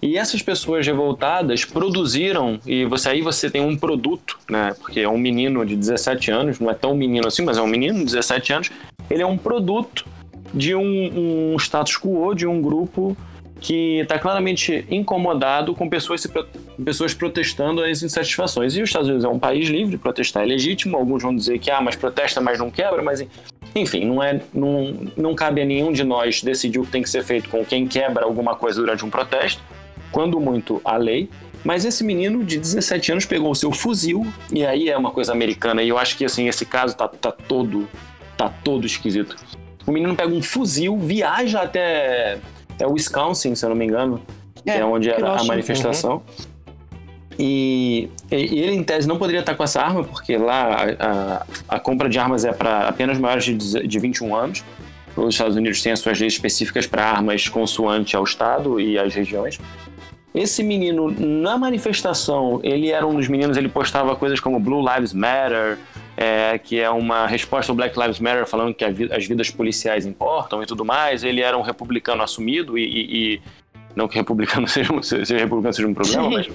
E essas pessoas revoltadas produziram, e você, aí você tem um produto, né? Porque é um menino de dezessete anos, não é tão menino assim, mas é um menino de dezessete anos. Ele é um produto de um, um status quo, de um grupo que está claramente incomodado com pessoas, se, pessoas protestando as insatisfações. E os Estados Unidos é um país livre, protestar é legítimo. Alguns vão dizer que, ah, mas protesta, mas não quebra. Mas enfim, não, é, não, não cabe a nenhum de nós decidir o que tem que ser feito com quem quebra alguma coisa durante um protesto, quando muito a lei. Mas esse menino de dezessete anos pegou o seu fuzil, e aí é uma coisa americana, e eu acho que assim, esse caso tá, tá, todo, tá todo esquisito. O menino pega um fuzil, viaja até é Wisconsin, se eu não me engano, é, que é onde era a manifestação, e, e ele em tese não poderia estar com essa arma, porque lá a, a, a compra de armas é para apenas maiores de, de vinte e um anos. Os Estados Unidos têm as suas leis específicas para armas consoante ao estado e às regiões. Esse menino, na manifestação, ele era um dos meninos, ele postava coisas como Blue Lives Matter, é, que é uma resposta ao Black Lives Matter, falando que a vi- as vidas policiais importam e tudo mais. Ele era um republicano assumido e... e, e não que republicano seja, seja, republicano seja um problema, mas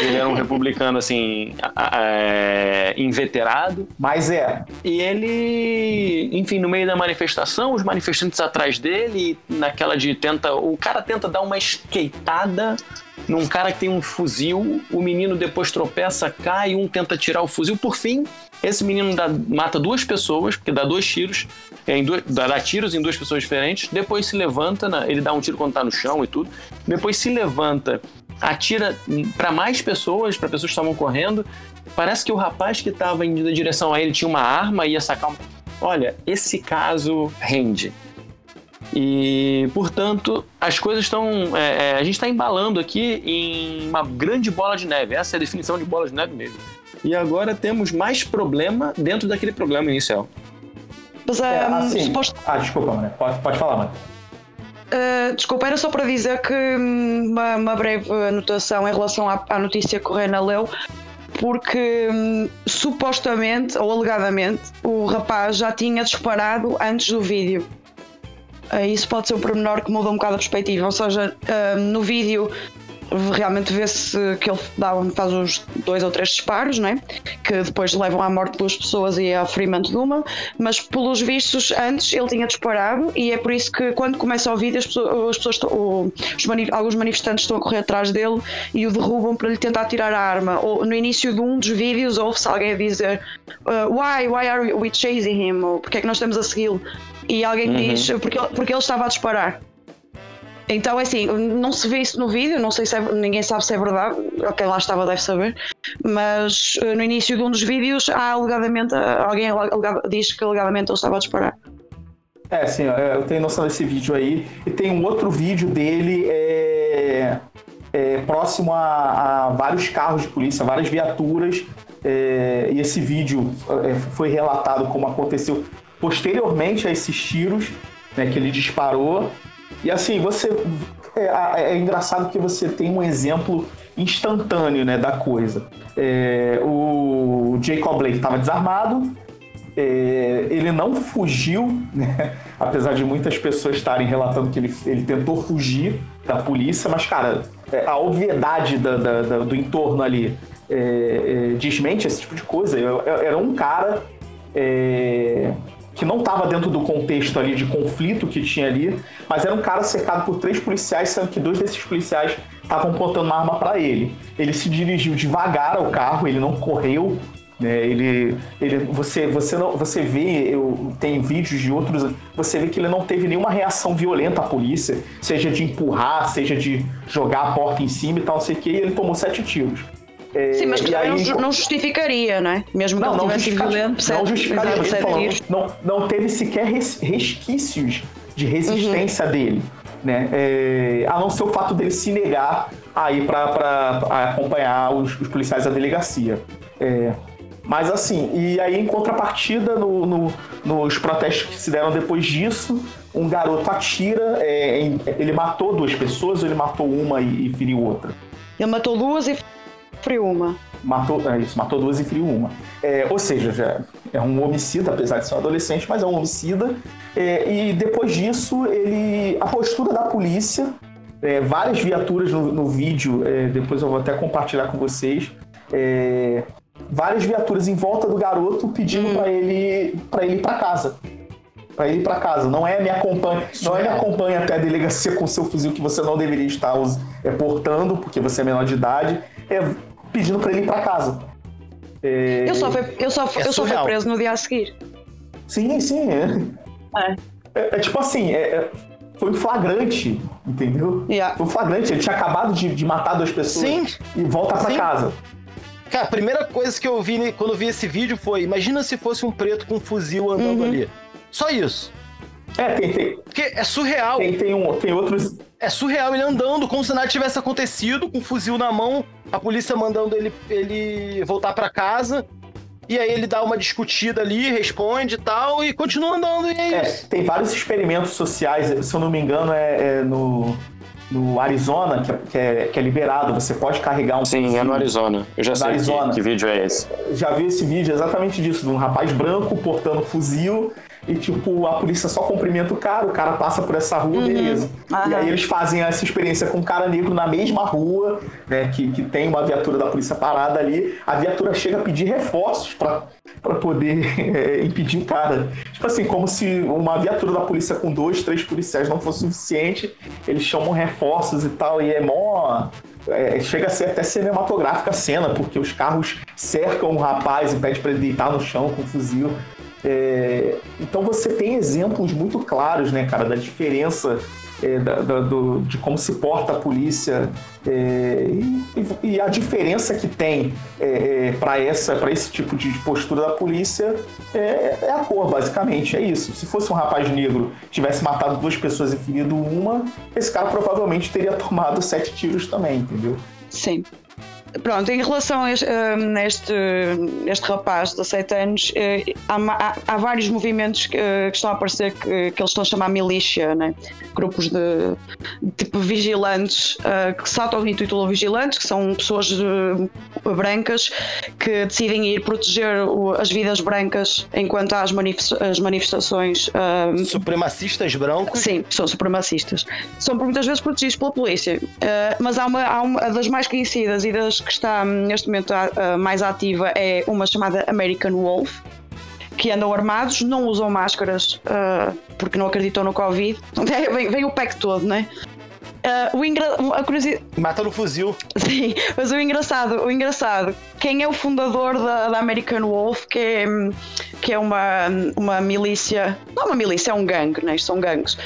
ele era um republicano, assim, é, inveterado. Mas é. E ele, enfim, no meio da manifestação, os manifestantes atrás dele, naquela de tenta... O cara tenta dar uma esqueitada num cara que tem um fuzil, o menino depois tropeça, cai, um tenta tirar o fuzil. Por fim, esse menino dá, mata duas pessoas, porque dá dois tiros, em dois, dá tiros em duas pessoas diferentes, depois se levanta, né, ele dá um tiro quando tá no chão e tudo, depois se levanta, atira para mais pessoas, para pessoas que estavam correndo. Parece que o rapaz que estava indo na direção a ele tinha uma arma e ia sacar uma... Olha, esse caso rende. E, portanto, as coisas estão... É, é, a gente está embalando aqui em uma grande bola de neve. Essa é a definição de bola de neve mesmo. E agora temos mais problema dentro daquele problema inicial. Mas, um, é, assim, suposto... Ah, desculpa, Mané. Pode, pode falar, Mané. Uh, desculpa, era só para dizer que uma, uma breve anotação em relação à, à notícia que o Renan leu, porque um, supostamente, ou alegadamente, o rapaz já tinha disparado antes do vídeo. Isso pode ser um pormenor que muda um bocado a perspectiva, ou seja, no vídeo realmente vê-se que ele faz uns dois ou três disparos, né? Que depois levam à morte de duas pessoas e ao ferimento de uma, mas pelos vistos antes ele tinha disparado, e é por isso que quando começa o vídeo as pessoas, as pessoas os mani- alguns manifestantes estão a correr atrás dele e o derrubam para lhe tentar tirar a arma. Ou no início de um dos vídeos ouve-se alguém a dizer uh, why, why are we chasing him? Ou porque é que nós estamos a segui-lo? E alguém uhum. diz porque, porque ele estava a disparar. Então, é assim, não se vê isso no vídeo, não sei se é, ninguém sabe se é verdade, quem lá estava deve saber, mas no início de um dos vídeos há, alegadamente, alguém alegado, diz que alegadamente ele estava a disparar. É, sim, eu tenho noção desse vídeo aí. E tem um outro vídeo dele é, é, próximo a, a vários carros de polícia, várias viaturas, é, e esse vídeo foi relatado como aconteceu posteriormente a esses tiros, né, que ele disparou. E assim, você é, é engraçado que você tem um exemplo instantâneo, né, da coisa. É, o Jacob Blake estava desarmado, é, ele não fugiu, né, apesar de muitas pessoas estarem relatando que ele, ele tentou fugir da polícia, mas, cara, a obviedade da, da, da, do entorno ali é, é, desmente esse tipo de coisa. Era um cara... É, que não estava dentro do contexto ali de conflito que tinha ali, mas era um cara cercado por três policiais, sendo que dois desses policiais estavam apontando uma arma para ele. Ele se dirigiu devagar ao carro, ele não correu, né? ele, ele, você, você, não, você vê, eu, tem vídeos de outros, você vê que ele não teve nenhuma reação violenta à polícia, seja de empurrar, seja de jogar a porta em cima e tal, não sei o que, e ele tomou sete tiros. Sim, mas também aí, não justificaria, né? Mesmo que não, ele não tivesse violento, não justificaria. Ele não, não teve sequer res, resquícios de resistência uhum. dele, né? É, a não ser o fato dele se negar a ir para acompanhar os, os policiais da delegacia. É, mas assim, e aí em contrapartida, no, no, nos protestos que se deram depois disso, um garoto atira, é, em, ele matou duas pessoas, ele matou uma e, e feriu outra. Ele matou duas e frio uma. Matou, é isso, matou duas e frio uma. É, ou seja, já é um homicida, apesar de ser um adolescente, mas é um homicida. É, e depois disso, ele, a postura da polícia, é, várias viaturas no, no vídeo, é, depois eu vou até compartilhar com vocês, é, várias viaturas em volta do garoto pedindo hum. para ele, para ele ir para casa. Para ele ir para casa. Não é me acompanhe, não é me acompanhe até a delegacia com seu fuzil que você não deveria estar é, portando, porque você é menor de idade. É, pedindo pra ele ir pra casa. É... Eu só fui, eu só, é eu só fui preso no dia a seguir. Sim, sim. É, é. é, é tipo assim, é, é, foi um flagrante, entendeu? Yeah. Foi um flagrante, ele tinha acabado de, de matar duas pessoas sim. e volta pra sim. casa. Cara, a primeira coisa que eu vi quando eu vi esse vídeo foi, imagina se fosse um preto com um fuzil andando uhum. ali. Só isso. É, tem, tem. Porque é surreal. Tem, tem, um, tem outros... É surreal ele andando, como se nada tivesse acontecido, com um fuzil na mão, a polícia mandando ele, ele voltar pra casa, e aí ele dá uma discutida ali, responde e tal, e continua andando, e é, é isso. Tem vários experimentos sociais, se eu não me engano, é, é no, no Arizona, que, que, é, que é liberado, você pode carregar um Sim, fuzil. Sim, é no Arizona. Eu já sei que, que vídeo é esse. Já vi esse vídeo exatamente disso, de um rapaz branco portando fuzil... E, tipo, a polícia só cumprimenta o cara, o cara passa por essa rua, uhum. beleza. Aham. E aí eles fazem essa experiência com um cara negro na mesma rua, né, que, que tem uma viatura da polícia parada ali. A viatura chega a pedir reforços pra, pra poder é, impedir o cara. Tipo assim, como se uma viatura da polícia com dois, três policiais não fosse suficiente, eles chamam reforços e tal, e é mó... É, chega a ser até cinematográfica a cena, porque os carros cercam o rapaz e pedem pra ele deitar no chão com um fuzil. É, então você tem exemplos muito claros, né, cara, da diferença é, da, da, do, de como se porta a polícia é, e, e a diferença que tem é, é, para essa, para esse tipo de postura da polícia é, é a cor, basicamente, é isso. Se fosse um rapaz negro, tivesse matado duas pessoas e ferido uma, esse cara provavelmente teria tomado sete tiros também, entendeu? Sim. Pronto, em relação a este, a este, a este rapaz de dezassete anos, há, há, há vários movimentos que, que estão a aparecer que, que eles estão a chamar milícia, né? Grupos de tipo vigilantes que se auto-intitulam vigilantes, que são pessoas brancas que decidem ir proteger as vidas brancas enquanto há as manifestações. Supremacistas brancos? Sim, são supremacistas. São muitas vezes protegidos pela polícia, mas há uma, há uma das mais conhecidas e das que está neste momento uh, mais ativa é uma chamada American Wolf, que andam armados, não usam máscaras uh, porque não acreditam no Covid. Vem, vem o pack todo, né? Uh, o engra... a curiosidade... Mata no fuzil. Sim, mas o engraçado, o engraçado, quem é o fundador da, da American Wolf, que é, que é uma, uma milícia, não é uma milícia, é um gangue, né? São gangues.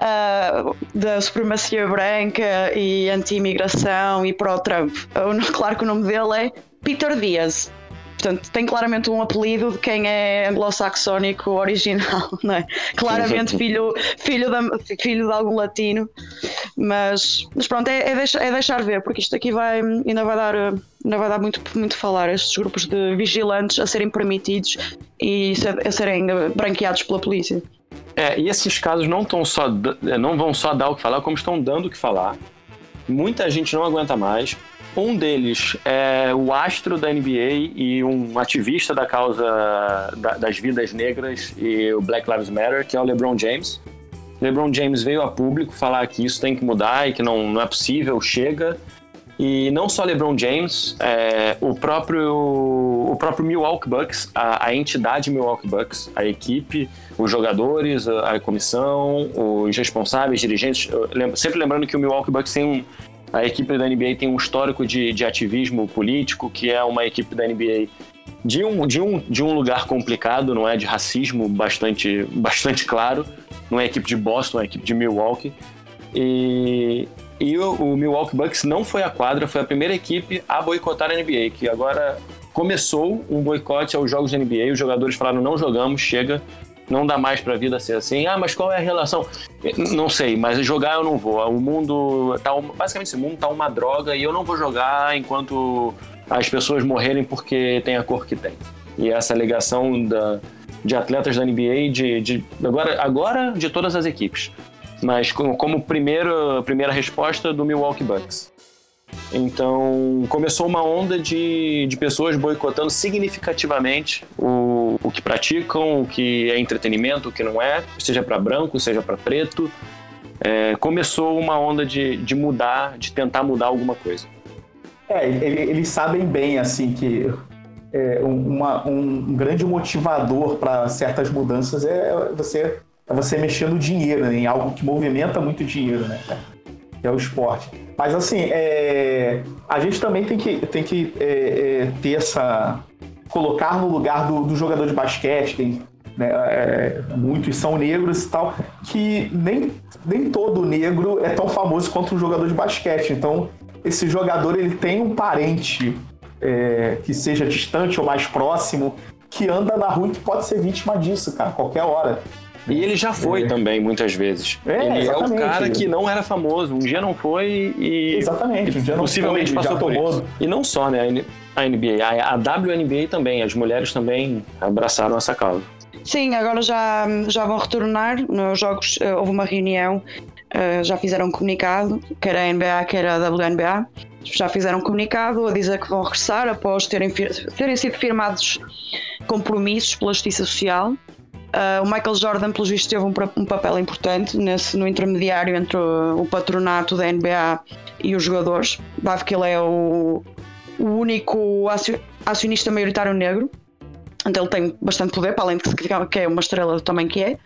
Uh, da supremacia branca e anti-imigração e pró-Trump. Uh, claro que o nome dele é Peter Diaz. Portanto, tem claramente um apelido de quem é anglo-saxónico original, não é? Claramente filho, filho, de, filho de algum latino. Mas, mas pronto, é, é, deixar, é deixar ver, porque isto aqui vai, ainda vai dar, ainda vai dar muito muito falar, estes grupos de vigilantes a serem permitidos e a serem branqueados pela polícia. É, e esses casos não, tão só, não vão só dar o que falar, como estão dando o que falar. Muita gente não aguenta mais. Um deles é o astro da N B A e um ativista da causa da, das vidas negras e o Black Lives Matter, que é o LeBron James. LeBron James veio a público falar que isso tem que mudar e que não, não é possível, chega. E não só LeBron James, é, o, próprio, o próprio Milwaukee Bucks, a, a entidade Milwaukee Bucks, a equipe, os jogadores, a, a comissão, os responsáveis, dirigentes. Lembra, sempre lembrando que o Milwaukee Bucks tem um... A equipe da N B A tem um histórico de, de ativismo político, que é uma equipe da N B A de um, de um, de um lugar complicado, não é? De racismo bastante, bastante claro. Não é equipe de Boston, é equipe de Milwaukee. E, e o, o Milwaukee Bucks não foi a quadra, foi a primeira equipe a boicotar a N B A, que agora começou um boicote aos jogos da N B A. Os jogadores falaram, não jogamos, chega, não dá mais pra vida ser assim. Ah, mas qual é a relação? Não sei, mas jogar eu não vou. O mundo tá, basicamente esse mundo tá uma droga e eu não vou jogar enquanto as pessoas morrerem porque tem a cor que tem. E essa ligação da, de atletas da N B A, de, de, agora, agora de todas as equipes, mas como, como primeira, primeira resposta do Milwaukee Bucks. Então, começou uma onda de, de pessoas boicotando significativamente o, o que praticam, o que é entretenimento, o que não é, seja para branco, seja para preto. É, começou uma onda de, de mudar, de tentar mudar alguma coisa. É, eles sabem bem, assim, que é, uma, um grande motivador para certas mudanças é você, é você mexer no dinheiro, né, em algo que movimenta muito dinheiro, né? Que é o esporte. Mas assim, é... a gente também tem que, tem que é, é, ter essa... Colocar no lugar do, do jogador de basquete, tem, né, é, muitos são negros e tal, que nem, nem todo negro é tão famoso quanto um jogador de basquete. Então, esse jogador, ele tem um parente é, que seja distante ou mais próximo, que anda na rua e que pode ser vítima disso, cara, qualquer hora. E ele já foi é. também, muitas vezes. É, ele exatamente. É o cara que não era famoso, um dia não foi e... Exatamente, um dia não possivelmente foi, passou por isso. E não só, né, a N B A, a W N B A também, as mulheres também abraçaram essa causa. Sim, agora já, já vão retornar, nos jogos houve uma reunião, já fizeram um comunicado, quer a N B A, quer a W N B A, já fizeram um comunicado a dizer que vão regressar após terem, terem sido firmados compromissos pela justiça social. Uh, o Michael Jordan, pelos vistos, teve um, um papel importante nesse, no intermediário entre o, o patronato da N B A e os jogadores, dado que ele é o, o único acionista maioritário negro, então ele tem bastante poder, para além de que é uma estrela do tamanho que é.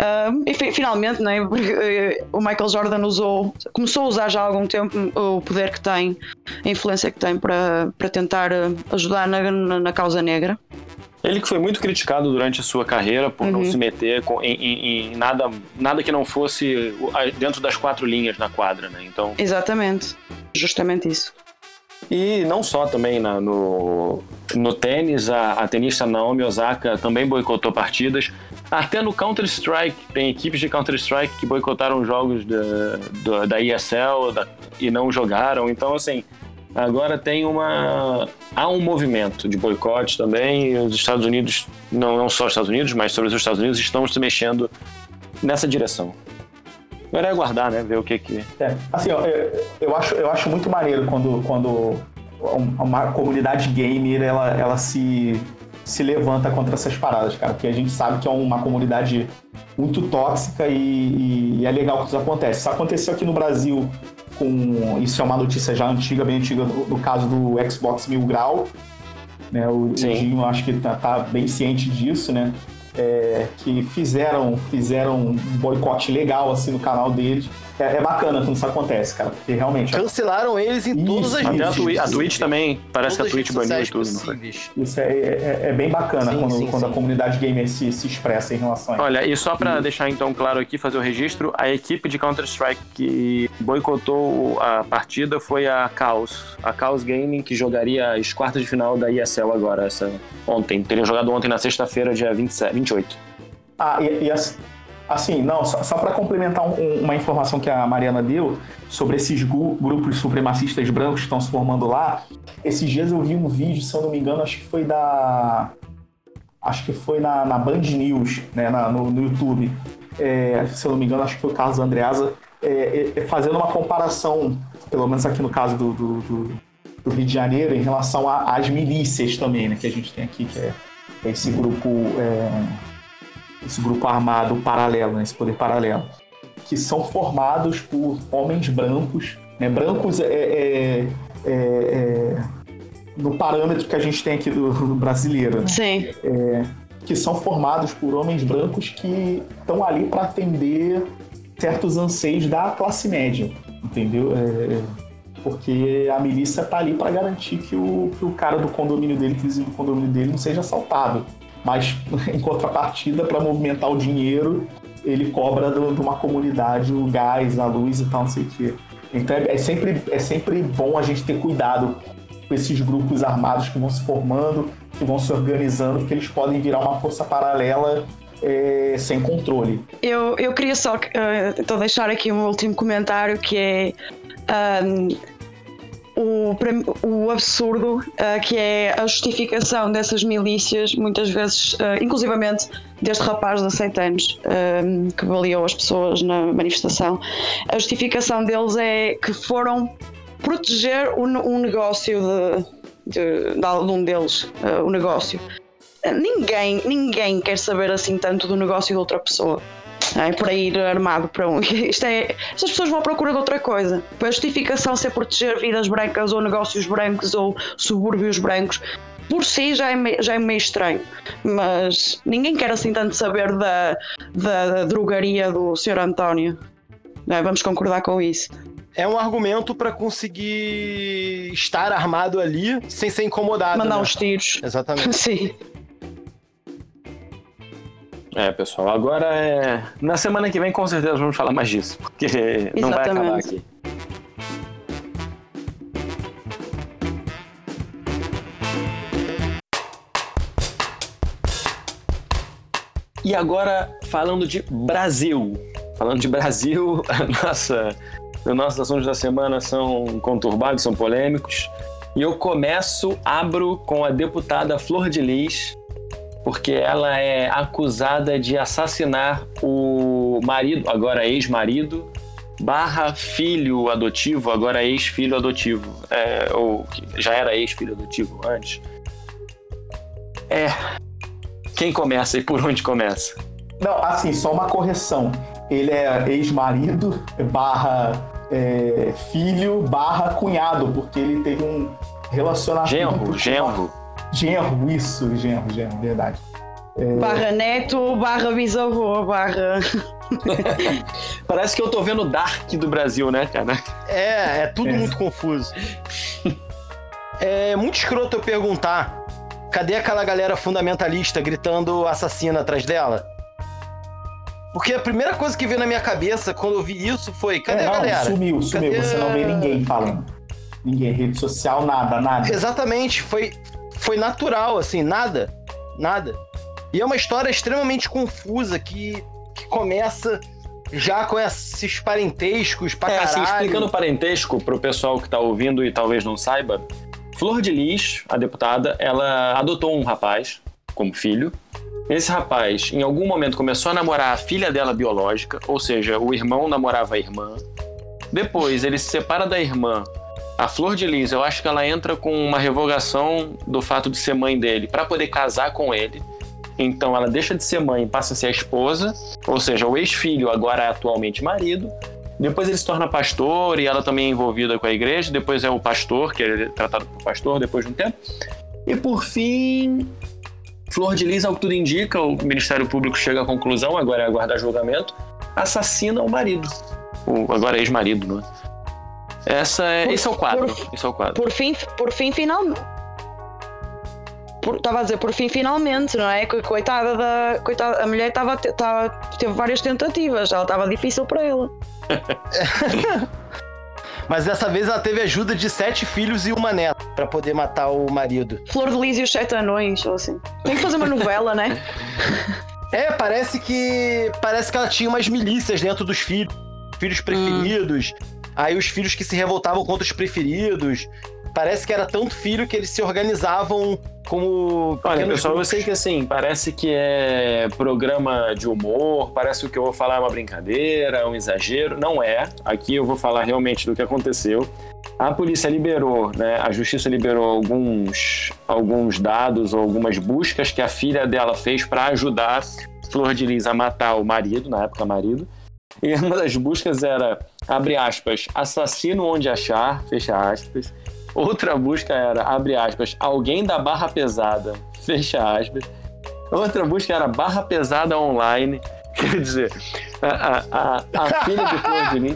Uh, e fi, finalmente, né, o Michael Jordan usou, começou a usar já há algum tempo o poder que tem, a influência que tem para, para tentar ajudar na, na causa negra. Ele que foi muito criticado durante a sua carreira por uhum. não se meter com, em, em, em nada, nada que não fosse dentro das quatro linhas na quadra, né? Então... Exatamente, justamente isso. E não só também na, no, no tênis, a, a tenista Naomi Osaka também boicotou partidas. Até no Counter-Strike, tem equipes de Counter-Strike que boicotaram jogos da, da, da E S L da, e não jogaram, então assim... Agora tem uma... Há um movimento de boicote também, e os Estados Unidos, não, não só os Estados Unidos, mas sobre os Estados Unidos, estão se mexendo nessa direção. Agora é aguardar, né? Ver o que que... É, assim, ó, eu, eu, acho, eu acho muito maneiro quando, quando uma comunidade gamer, ela, ela se, se levanta contra essas paradas, cara, porque a gente sabe que é uma comunidade muito tóxica e, e, e é legal que isso acontece. Isso aconteceu aqui no Brasil... Com, isso é uma notícia já antiga, bem antiga, no, no caso do Xbox Mil Grau, né, o Dinho acho que tá, tá bem ciente disso, né, é, que fizeram, fizeram um boicote legal, assim, no canal deles. É, é bacana quando isso acontece, cara, porque realmente... Cancelaram ó, eles em isso, todas as redes. A, tui, a Twitch também, parece que a Twitch baniu tudo, não foi? Isso é, é, é bem bacana sim, quando, sim, quando sim. a comunidade gamer se, se expressa em relação a isso. Olha, e só pra e... deixar então claro aqui, fazer o registro, a equipe de Counter-Strike que boicotou a partida foi a Chaos, a Chaos Gaming, que jogaria as quartas de final da E S L agora, essa, ontem. Teria jogado ontem na sexta-feira, dia vinte e sete, vinte e oito. Ah, e, e as... Assim, não, só, só para complementar um, uma informação que a Mariana deu sobre esses gu, grupos supremacistas brancos que estão se formando lá. Esses dias eu vi um vídeo, se eu não me engano, acho que foi da... Acho que foi na, na Band News, né, na, no, no YouTube. É, se eu não me engano, acho que foi o Carlos Andreasa é, é, fazendo uma comparação, pelo menos aqui no caso do, do, do, do Rio de Janeiro, em relação às milícias também, né, que a gente tem aqui, que é esse grupo... É, esse grupo armado paralelo, né? Esse poder paralelo, que são formados por homens brancos Né? Brancos é, é, é, é, no parâmetro que a gente tem aqui do, do brasileiro. Né? Sim. É, que são formados por homens brancos que estão ali para atender certos anseios da classe média, entendeu? É, porque a milícia está ali para garantir que o, que o cara do condomínio dele, que vizinho do condomínio dele, não seja assaltado. Mas, em contrapartida, para movimentar o dinheiro, ele cobra do, de uma comunidade o gás, a luz e tal, não sei o quê. Então, é, é, sempre, é sempre bom a gente ter cuidado com esses grupos armados que vão se formando, que vão se organizando, porque eles podem virar uma força paralela é, sem controle. Eu, eu queria só então, deixar aqui um último comentário, que é um, o, o absurdo uh, que é a justificação dessas milícias, muitas vezes, uh, inclusivamente deste rapaz de dezessete anos um, que baleou as pessoas na manifestação. A justificação deles é que foram proteger um, um negócio de... De, de um deles, uh, o negócio. Uh, ninguém, ninguém quer saber assim tanto do negócio de outra pessoa, né? Para ir armado para um. Isto é, estas pessoas vão à procura de outra coisa. A justificação se é proteger vidas brancas ou negócios brancos ou subúrbios brancos, por si já é, me, já é meio estranho, mas ninguém quer assim tanto saber da, da, da drogaria do senhor António. Né? Vamos concordar com isso. É um argumento para conseguir estar armado ali sem ser incomodado. Mandar né? uns tiros. Exatamente. Sim. É, pessoal, agora é... Na semana que vem, com certeza, vamos falar mais disso, porque exatamente. Não vai acabar aqui. E agora, falando de Brasil. Falando de Brasil, a nossa... Os nossos assuntos da semana são conturbados, são polêmicos. E eu começo, abro com a deputada Flordelis, porque ela é acusada de assassinar o marido, agora ex-marido, barra filho adotivo, agora ex-filho adotivo. É, ou já era ex-filho adotivo antes. É. Quem começa e por onde começa? Não, assim, só uma correção. Ele é ex-marido, barra... É, filho barra cunhado, porque ele teve um relacionamento... Genro, genro. Genro, isso, genro, genro, verdade. É... Barra neto, barra bisavô, barra... Parece que eu tô vendo Dark do Brasil, né, cara? É, é tudo é. muito confuso. É muito escroto eu perguntar, cadê aquela galera fundamentalista gritando assassina atrás dela? Porque a primeira coisa que veio na minha cabeça quando eu vi isso foi... Cadê é, não, a galera? Sumiu, sumiu. Cadê... Você não vê ninguém falando. Ninguém. Rede social, nada, nada. Exatamente. Foi, foi natural, assim. Nada. Nada. E é uma história extremamente confusa que, que começa já com esses parentescos pra é, caralho. Assim, explicando o parentesco pro pessoal que tá ouvindo e talvez não saiba. Flordelis, a deputada, ela adotou um rapaz como filho. Esse rapaz, em algum momento, começou a namorar a filha dela biológica, ou seja, o irmão namorava a irmã. Depois, ele se separa da irmã. A Flordelis, eu acho que ela entra com uma revogação do fato de ser mãe dele, para poder casar com ele. Então, ela deixa de ser mãe e passa a ser a esposa, ou seja, o ex-filho, agora atualmente marido. Depois, ele se torna pastor e ela também é envolvida com a igreja. Depois, é o pastor, que é tratado por pastor depois de um tempo. E, por fim... Flordelis, ao que tudo indica, o Ministério Público chega à conclusão, agora é aguardar julgamento, assassina o marido. O, agora é ex-marido, não é? Essa é, por, esse é o quadro. Por, esse é o quadro. Por fim, por fim finalmente. Estava a dizer, por fim, finalmente, não é? Coitada da. Coitada, a mulher tava, tava, teve várias tentativas, ela estava difícil para ela. Mas dessa vez ela teve ajuda de sete filhos e uma neta pra poder matar o marido. Flordelis e os sete anões, ou assim. Tem que fazer uma novela, né? É, parece que. Parece que ela tinha umas milícias dentro dos filhos. Filhos preferidos. Hum. Aí os filhos que se revoltavam contra os preferidos. Parece que era tanto filho que eles se organizavam como... Olha, pessoal, grupos. Eu sei que assim, parece que é programa de humor, parece que o que eu vou falar é uma brincadeira, é um exagero. Não é. Aqui eu vou falar realmente do que aconteceu. A polícia liberou, né? A justiça liberou alguns, alguns dados ou algumas buscas que a filha dela fez para ajudar Flordelis a matar o marido, na época marido. E uma das buscas era, abre aspas, assassino onde achar, fecha aspas. Outra busca era, abre aspas, alguém da barra pesada, fecha aspas. Outra busca era barra pesada online, quer dizer, a, a, a, a filha de Flordelis.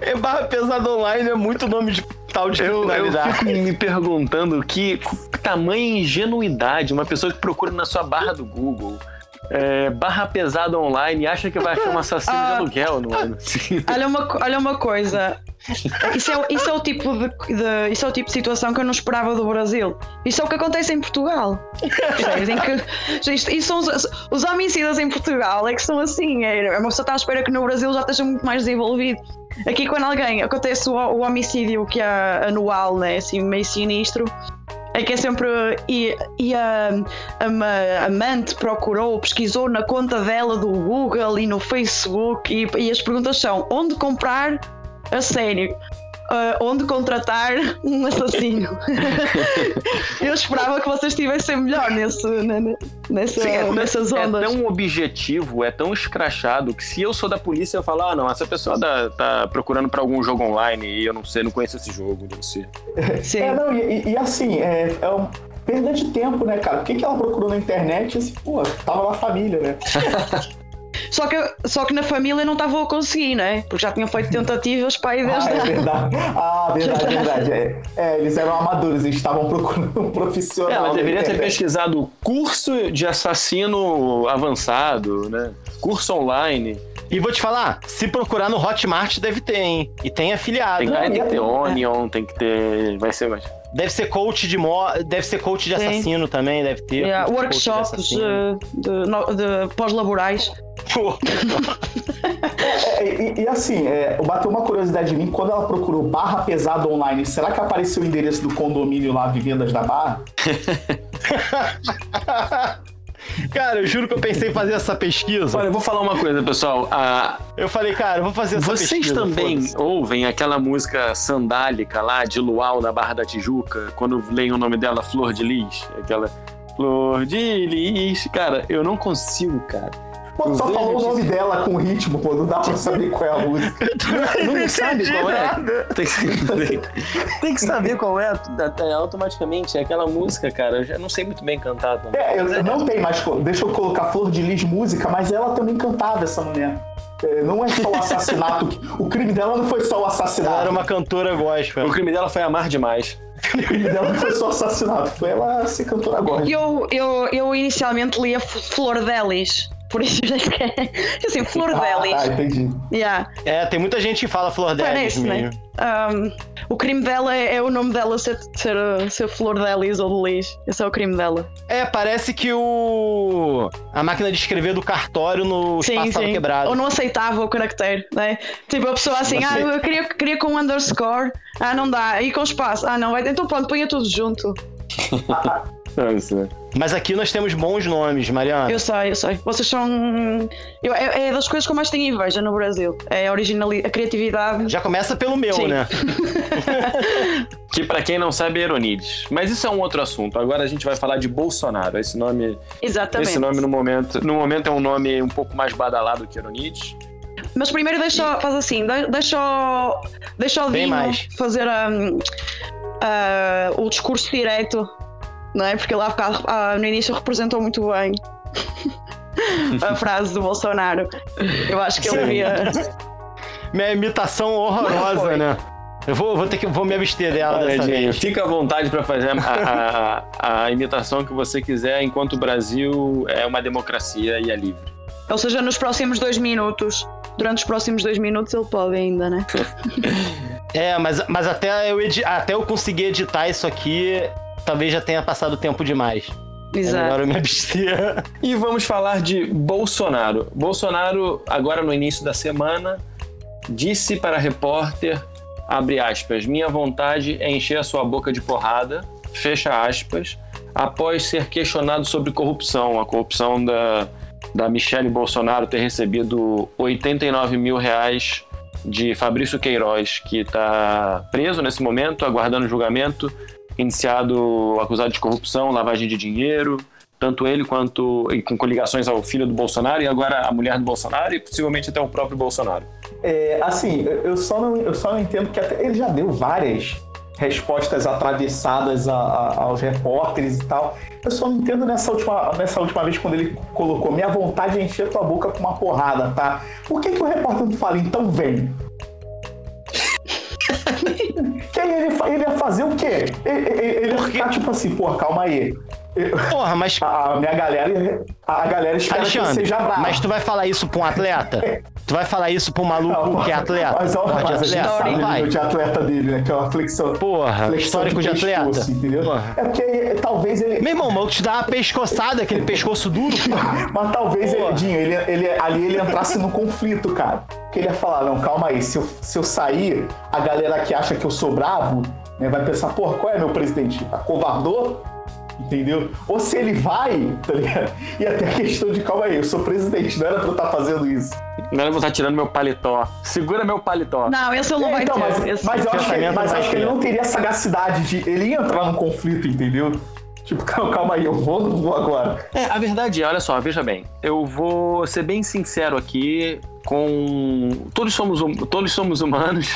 É, barra pesada online é muito nome de tal de eu, eu fico me perguntando que, que tamanha ingenuidade uma pessoa que procura na sua barra do Google. É, barra pesada online, acha que vai achar um assassino ah, de aluguel no ano. Olha uma, olha uma coisa. Isso é, isso, é o tipo de, de, isso é o tipo de situação que eu não esperava do Brasil. Isso é o que acontece em Portugal. Isso são os, os homicidas em Portugal, é que são assim. É, uma pessoa está à espera que no Brasil já esteja muito mais desenvolvido. Aqui, quando alguém acontece o, o homicídio que é anual, né, assim, meio sinistro. É que é sempre. E, e a, a amante procurou, pesquisou na conta dela do Google e no Facebook. E, e as perguntas são: onde comprar a sério? Uh, onde contratar um assassino? Eu esperava que vocês estivessem melhor nesse, nessa, sim, é, nessas ondas. É tão objetivo, é tão escrachado que se eu sou da polícia eu falo: ah, não, essa pessoa tá, tá procurando para algum jogo online e eu não sei, não conheço esse jogo, não sei. Sim. É, não, e, e assim, é, é um perda de tempo, né, cara? O que, que ela procurou na internet? Assim, pô, tava lá a família, né? Só que, só que na família não estava a conseguir, né? Porque já tinham feito tentativas para ir desde... Ah, é verdade. Ah, verdade, verdade. É, é, eles eram amadores, eles estavam procurando um profissional. Ela deveria ter pesquisado curso de assassino avançado, né? Curso online. E vou te falar, se procurar no Hotmart deve ter, hein? E tem afiliado. Tem, não, tem que ter Onion, tem que ter... Vai ser mais... Deve ser coach de mo... deve ser coach de assassino. Sim. Também, deve ter. Yeah, workshops de, de, de, de pós-laborais. é, é, e, e assim, é, bateu uma curiosidade em mim, quando ela procurou barra pesada online, será que apareceu o endereço do condomínio lá, Vivendas da Barra? Cara, eu juro que eu pensei em fazer essa pesquisa. Olha, eu vou falar uma coisa, pessoal. Ah, eu falei, cara, eu vou fazer essa vocês pesquisa. Vocês também foda-se. Ouvem aquela música sandálica lá de Luau, na Barra da Tijuca, quando leem o nome dela, Flordelis? Aquela Flordelis. Cara, eu não consigo, cara. Pô, só falou o nome de... dela com ritmo, pô, não dá pra saber qual é a música. Não, não sabe qual é. Tem que... Tem que saber qual é, automaticamente. É aquela música, cara. Eu já não sei muito bem cantar também. É, eu, não é... tem mais. Deixa eu colocar Flordelis música, mas ela também cantava, essa mulher. Não é só o assassinato. O crime dela não foi só o assassinato. Ela era uma cantora gospel. O crime dela foi amar demais. O crime dela não foi só o assassinato, foi ela ser cantora gospel. Eu, eu, eu inicialmente li a Flordelis. Por isso já que é. Assim, Flordelis. Ah, entendi. Yeah. É, tem muita gente que fala Flordelis. Parece, né? Um, o crime dela é, é o nome dela ser, ser, ser Flordelis ou de Lis. Esse é o crime dela. É, parece que o. A máquina de escrever do cartório no espaço estava quebrado. Ou não aceitava o caractere, né? Tipo, a pessoa assim, não ah, aceita. eu queria, queria com underscore. Ah, não dá. E com espaço. Ah, não vai. Então pronto, ponha tudo junto. Mas aqui nós temos bons nomes, Mariana. Eu sei, eu sei. Vocês são... Eu, é, é das coisas que eu mais tenho inveja no Brasil. É a originalidade, a criatividade. Já começa pelo meu, sim, né? Que pra quem não sabe é Eronides. Mas isso é um outro assunto. Agora a gente vai falar de Bolsonaro. Esse nome... Exatamente. Esse nome no momento, no momento é um nome um pouco mais badalado que Eronides. Mas primeiro deixa... Faz assim. Deixa o Dino fazer um, uh, o discurso direto. Não é? Porque lá no início representou muito bem a frase do Bolsonaro. Eu acho que ele via. Minha imitação horrorosa, né? Eu vou, vou, ter que, vou me abster dela. Olha, dessa vez. Fica à vontade para fazer a, a, a imitação que você quiser, enquanto o Brasil é uma democracia e é livre. Ou seja, nos próximos dois minutos. Durante os próximos dois minutos ele pode ainda, né? É, mas, mas até, eu edi- até eu conseguir editar isso aqui. Talvez já tenha passado tempo demais. Exato. É melhor eu me abster. E vamos falar de Bolsonaro. Bolsonaro, agora no início da semana, disse para a repórter, abre aspas, minha vontade é encher a sua boca de porrada, fecha aspas, após ser questionado sobre corrupção. A corrupção da, da Michele Bolsonaro ter recebido oitenta e nove mil reais de Fabrício Queiroz, que está preso nesse momento, aguardando julgamento, iniciado, acusado de corrupção, lavagem de dinheiro, tanto ele quanto com coligações ao filho do Bolsonaro e agora a mulher do Bolsonaro e possivelmente até o próprio Bolsonaro. É, assim, eu só não, eu só não entendo que até ele já deu várias respostas atravessadas a, a, aos repórteres e tal. Eu só não entendo nessa última, nessa última vez quando ele colocou minha vontade é encher tua boca com uma porrada, tá? Por que que o repórter não fala, então vem? Que ele, ele, ele ia fazer o quê? Ele, ele, ele ia ficar tipo assim, pô, calma aí. Eu, Porra, mas... A, a minha galera... A galera espera Alexandre, que seja brava. Mas tu vai falar isso pra um atleta? Tu vai falar isso pra um maluco não, que é atleta? Mas olha, mas atleta, histórico vai. de atleta dele, né? Que é uma flexão... Porra, flexão histórico de, de atleta. Pescoço, entendeu? Porra. É porque talvez ele... Meu irmão, o maluco te dá uma pescoçada, aquele pescoço duro. Mas talvez, Edinho, ele, ele, ele, ali ele entrasse no conflito, cara. Porque ele ia falar, não, calma aí, se eu, se eu sair, a galera que acha que eu sou bravo, né, vai pensar, porra, qual é meu presidente? Acovardou? Entendeu? Ou se ele vai, tá ligado? E até a questão de, calma aí, eu sou presidente, não era pra eu estar fazendo isso. Não era pra eu estar tirando meu paletó. Segura meu paletó. Não, esse eu não vou então, mas, mas, mas eu acho que, ele, mas acho que ele não teria sagacidade de... Ele ia entrar num conflito, entendeu? Tipo, calma aí, eu vou ou não vou agora? É, a verdade é, olha só, veja bem. Eu vou ser bem sincero aqui com... Todos somos, todos somos humanos...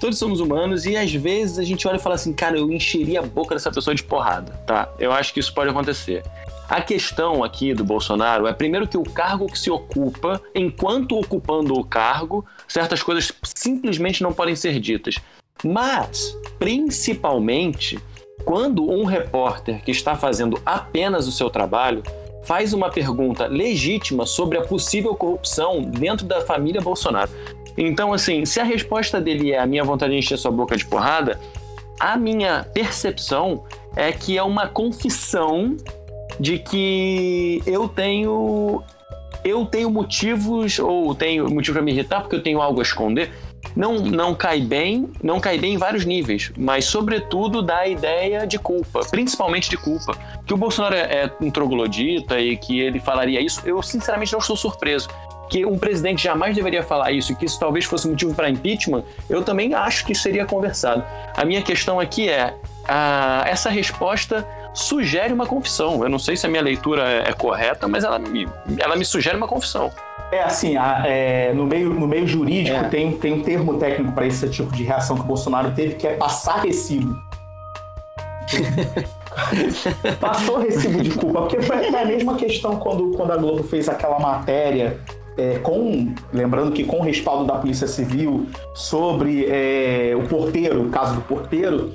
Todos somos humanos e às vezes a gente olha e fala assim, cara, eu encheria a boca dessa pessoa de porrada, tá? Eu acho que isso pode acontecer. A questão aqui do Bolsonaro é, primeiro, que o cargo que se ocupa, enquanto ocupando o cargo, certas coisas simplesmente não podem ser ditas. Mas, principalmente, quando um repórter que está fazendo apenas o seu trabalho faz uma pergunta legítima sobre a possível corrupção dentro da família Bolsonaro. Então, assim, se a resposta dele é a minha vontade de encher sua boca de porrada, a minha percepção é que é uma confissão de que eu tenho, eu tenho motivos, ou tenho motivo para me irritar porque eu tenho algo a esconder. Não, não cai bem, não cai bem em vários níveis, mas sobretudo dá a ideia de culpa, principalmente de culpa. Que o Bolsonaro é um troglodita e que ele falaria isso, eu sinceramente não estou surpreso. Que um presidente jamais deveria falar isso, que isso talvez fosse motivo para impeachment, eu também acho que seria conversado. A minha questão aqui é, a, essa resposta sugere uma confissão. Eu não sei se a minha leitura é, é correta, mas ela me, ela me sugere uma confissão. É assim, a, é, no, meio, no meio jurídico é. tem, tem um termo técnico para esse tipo de reação que o Bolsonaro teve, que é passar recibo. Passou recibo de culpa, porque foi a mesma questão quando, quando a Globo fez aquela matéria... É, com, lembrando que com o respaldo da Polícia Civil sobre é, o porteiro, o caso do porteiro,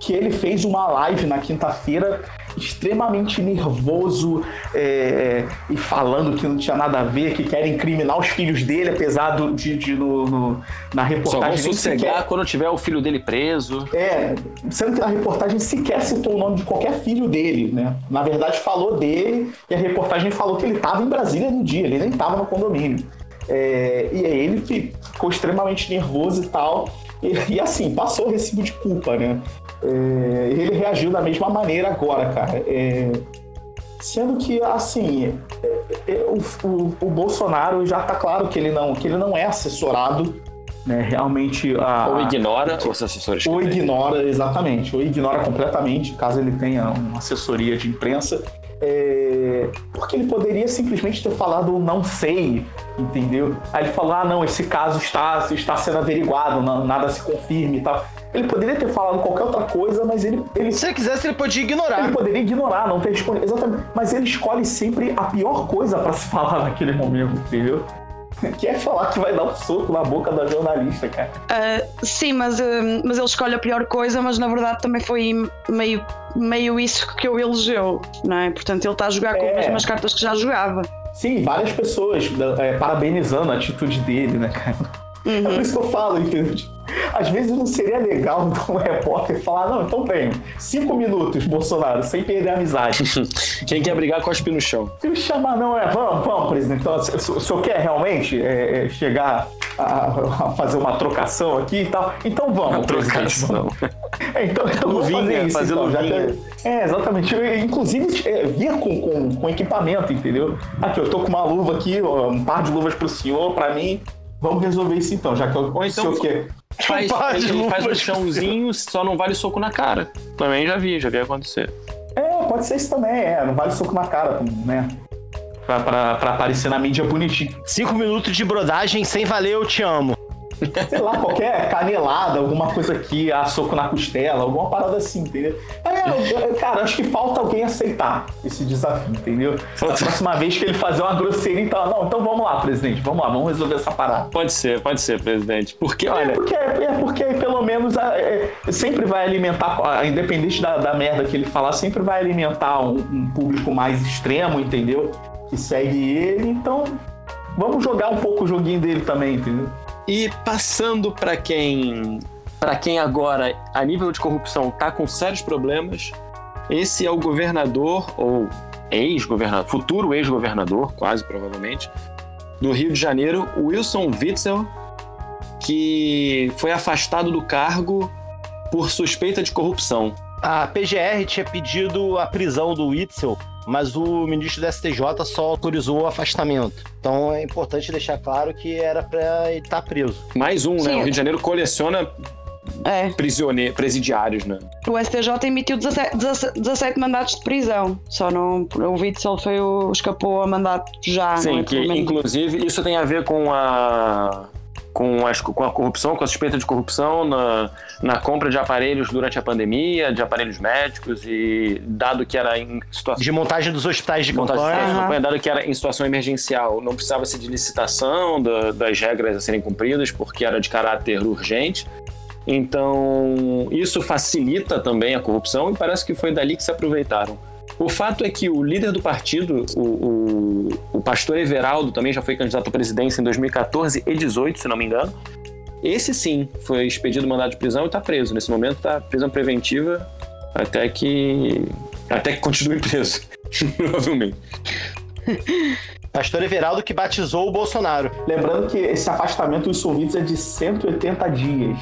que ele fez uma live na quinta-feira extremamente nervoso é, e falando que não tinha nada a ver, que querem incriminar os filhos dele, apesar do, de, de no, no, na reportagem... Só vão sossegar sequer, quando tiver o filho dele preso. É, sendo que na reportagem sequer citou o nome de qualquer filho dele, né? Na verdade, falou dele e a reportagem falou que ele estava em Brasília no dia, ele nem estava no condomínio. É, e aí ele ficou extremamente nervoso e tal, e, e assim, passou o recibo de culpa, né? É, ele reagiu da mesma maneira agora, cara. É, sendo que, assim, é, é, o, o, o Bolsonaro já tá claro que ele não, que ele não é assessorado, né? Realmente. A, ou ignora os assessores. Ou ignora, exatamente. Ou ignora completamente, caso ele tenha uma assessoria de imprensa. É, porque ele poderia simplesmente ter falado não sei, entendeu? Aí ele falou, ah não, esse caso está, está sendo averiguado, não, nada se confirme e tal. Ele poderia ter falado qualquer outra coisa, mas ele... ele se ele quisesse, ele podia ignorar. Ele poderia ignorar, não ter respondido, exatamente. Mas ele escolhe sempre a pior coisa para se falar naquele momento, entendeu? Que é falar que vai dar um soco na boca da jornalista, cara. Uh, sim, mas, uh, mas ele escolhe a pior coisa, mas na verdade também foi meio, meio isso que eu elegeu, não é? Portanto, ele está a jogar é. com as mesmas cartas que já jogava. Sim, várias pessoas é, parabenizando a atitude dele, né, cara? Uhum. É por isso que eu falo, entende? Às vezes não seria legal um repórter falar, não, então vem, cinco minutos, Bolsonaro, sem perder a amizade. Quem quer brigar, cospe no chão. Se eu chamar, não, é, vamos, vamos, presidente. Então, se o senhor quer realmente é, é, chegar a, a fazer uma trocação aqui e tal, então vamos. Uma trocação. É, então, então vamos fazer isso. Fazer então, já que, é, exatamente. Eu, inclusive, é, vir com, com, com equipamento, entendeu? Aqui, eu tô com uma luva aqui, um par de luvas pro senhor, pra mim. Vamos resolver isso então, já que eu... Ou então, o quê? Faz, ele faz um chãozinho, só não vale soco na cara. Também já vi, já vi acontecer. É, pode ser isso também, é, não vale soco na cara, né? Pra, pra, pra aparecer na mídia bonitinho. Cinco minutos de brodagem sem valer, eu te amo. Sei lá, qualquer canelada, alguma coisa aqui, ah, soco na costela, alguma parada assim, entendeu? É, cara, acho que falta alguém aceitar esse desafio, entendeu? A próxima vez que ele fazer uma grosseria, então, não, então vamos lá, presidente, vamos lá, vamos resolver essa parada. Pode ser, pode ser, presidente, porque, olha... É porque, é porque pelo menos, é, sempre vai alimentar, independente da, da merda que ele falar, sempre vai alimentar um, um público mais extremo, entendeu? Que segue ele, então vamos jogar um pouco o joguinho dele também, entendeu? E passando para quem, para quem agora, a nível de corrupção, está com sérios problemas, esse é o governador, ou ex-governador, futuro ex-governador, quase provavelmente, do Rio de Janeiro, Wilson Witzel, que foi afastado do cargo por suspeita de corrupção. A P G R tinha pedido a prisão do Witzel, mas o ministro da S T J só autorizou o afastamento. Então é importante deixar claro que era para ele estar preso. Mais um, né? Sim. O Rio de Janeiro coleciona é. prisioneiros, presidiários, né? O S T J emitiu dezassete, dezassete mandatos de prisão. Só não... O Witzel foi o... escapou a mandato já. Sim, é que inclusive isso tem a ver com a... Com, as, com a corrupção, com a suspeita de corrupção na, na compra de aparelhos durante a pandemia, de aparelhos médicos e dado que era em situação... De montagem dos hospitais de campanha. De campanha, dado que era em situação emergencial. Não precisava-se de licitação da, das regras a serem cumpridas, porque era de caráter urgente. Então, isso facilita também a corrupção e parece que foi dali que se aproveitaram. O fato é que o líder do partido, o, o, o Pastor Everaldo, também já foi candidato à presidência em dois mil e catorze e dois mil e dezoito, se não me engano. Esse sim, foi expedido o mandato de prisão e está preso. Nesse momento está prisão preventiva até que, até que continue preso, provavelmente. Pastor Everaldo que batizou o Bolsonaro. Lembrando que esse afastamento dos solvidos é de cento e oitenta dias.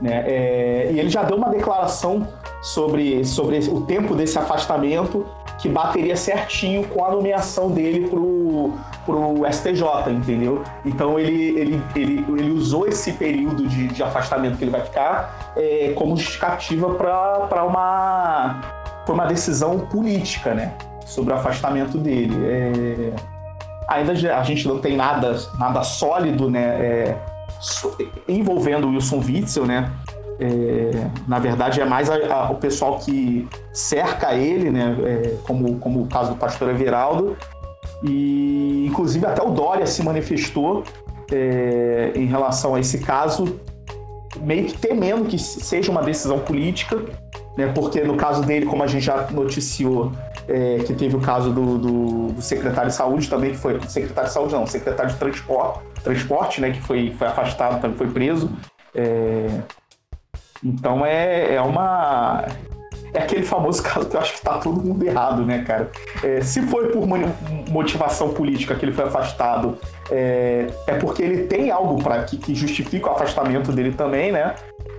Né? É, e ele já deu uma declaração sobre, sobre o tempo desse afastamento que bateria certinho com a nomeação dele pro, pro S T J, entendeu? Então ele, ele, ele, ele usou esse período de, de afastamento que ele vai ficar é, como justificativa para uma, uma decisão política, né? Sobre o afastamento dele. É, ainda a gente não tem nada, nada sólido, né? É, envolvendo o Wilson Witzel, né? É, na verdade é mais a, a, o pessoal que cerca ele, né? É, como, como o caso do Pastor Everaldo, e inclusive até o Dória se manifestou é, em relação a esse caso, meio que temendo que seja uma decisão política, né? Porque no caso dele, como a gente já noticiou, é, que teve o caso do, do, do secretário de saúde também, que foi secretário de saúde não, secretário de transporte transporte, né, que foi, foi afastado, também foi preso. É... Então é, é uma... É aquele famoso caso que eu acho que tá todo mundo errado, né, cara? É, se foi por motivação política que ele foi afastado, é, é porque ele tem algo pra, que, que justifica o afastamento dele também, né?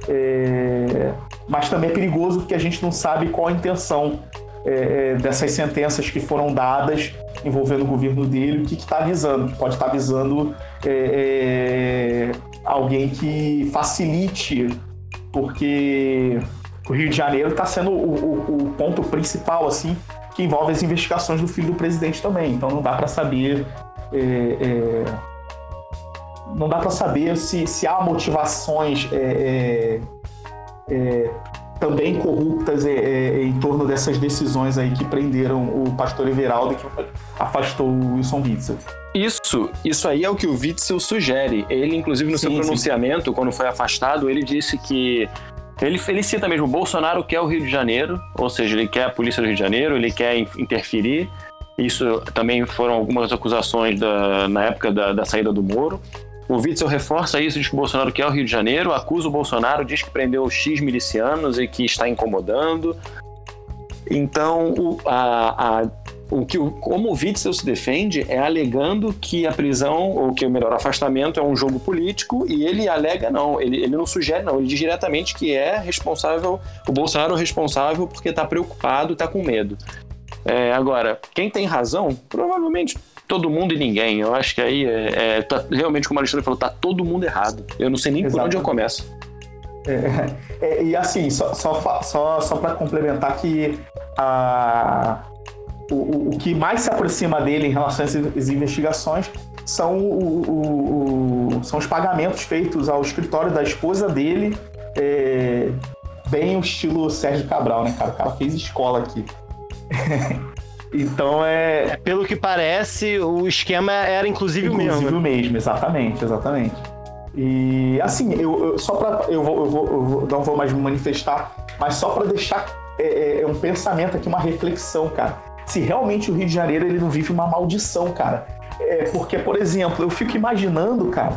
É... Mas também é perigoso porque a gente não sabe qual a intenção é, é, dessas sentenças que foram dadas envolvendo o governo dele, o que está avisando, que pode estar tá avisando é, é, alguém que facilite, porque o Rio de Janeiro está sendo o, o, o ponto principal, assim, que envolve as investigações do filho do presidente também, então não dá para saber é, é, não dá para saber se, se há motivações é, é, é, também corruptas é, é, em torno dessas decisões aí que prenderam o Pastor Everaldo e que afastou o Wilson Witzel. Isso, isso aí é o que o Witzel sugere. Ele, inclusive, no sim, seu pronunciamento, sim. Quando foi afastado, ele disse que... Ele, ele cita mesmo, Bolsonaro quer o Rio de Janeiro, ou seja, ele quer a polícia do Rio de Janeiro, ele quer interferir. Isso também foram algumas acusações da, na época da, da saída do Moro. O Witzel reforça isso, diz que o Bolsonaro quer o Rio de Janeiro, acusa o Bolsonaro, diz que prendeu X milicianos e que está incomodando. Então, o, a, a, o que, como o Witzel se defende é alegando que a prisão, ou que o melhor afastamento, é um jogo político, e ele alega não, ele, ele não sugere não, ele diz diretamente que é responsável, o Bolsonaro é responsável porque está preocupado, está com medo. É, agora, quem tem razão, provavelmente... todo mundo e ninguém. Eu acho que aí é, é, tá, realmente, como o Alexandre falou, tá todo mundo errado. Eu não sei nem exato. Por onde eu começo. É, é, e assim, só, só, só, só para complementar que a, o, o que mais se aproxima dele em relação às investigações são, o, o, o, são os pagamentos feitos ao escritório da esposa dele, é, bem o estilo Sérgio Cabral, né, cara? O cara fez escola aqui. Então é... é... Pelo que parece, o esquema era inclusive o mesmo. Inclusive o mesmo, exatamente, exatamente. E assim, eu, eu só para eu, vou, eu, vou, eu vou, não vou mais me manifestar, mas só para deixar é, é um pensamento aqui, uma reflexão, cara. Se realmente o Rio de Janeiro ele não vive uma maldição, cara. É porque, por exemplo, eu fico imaginando, cara,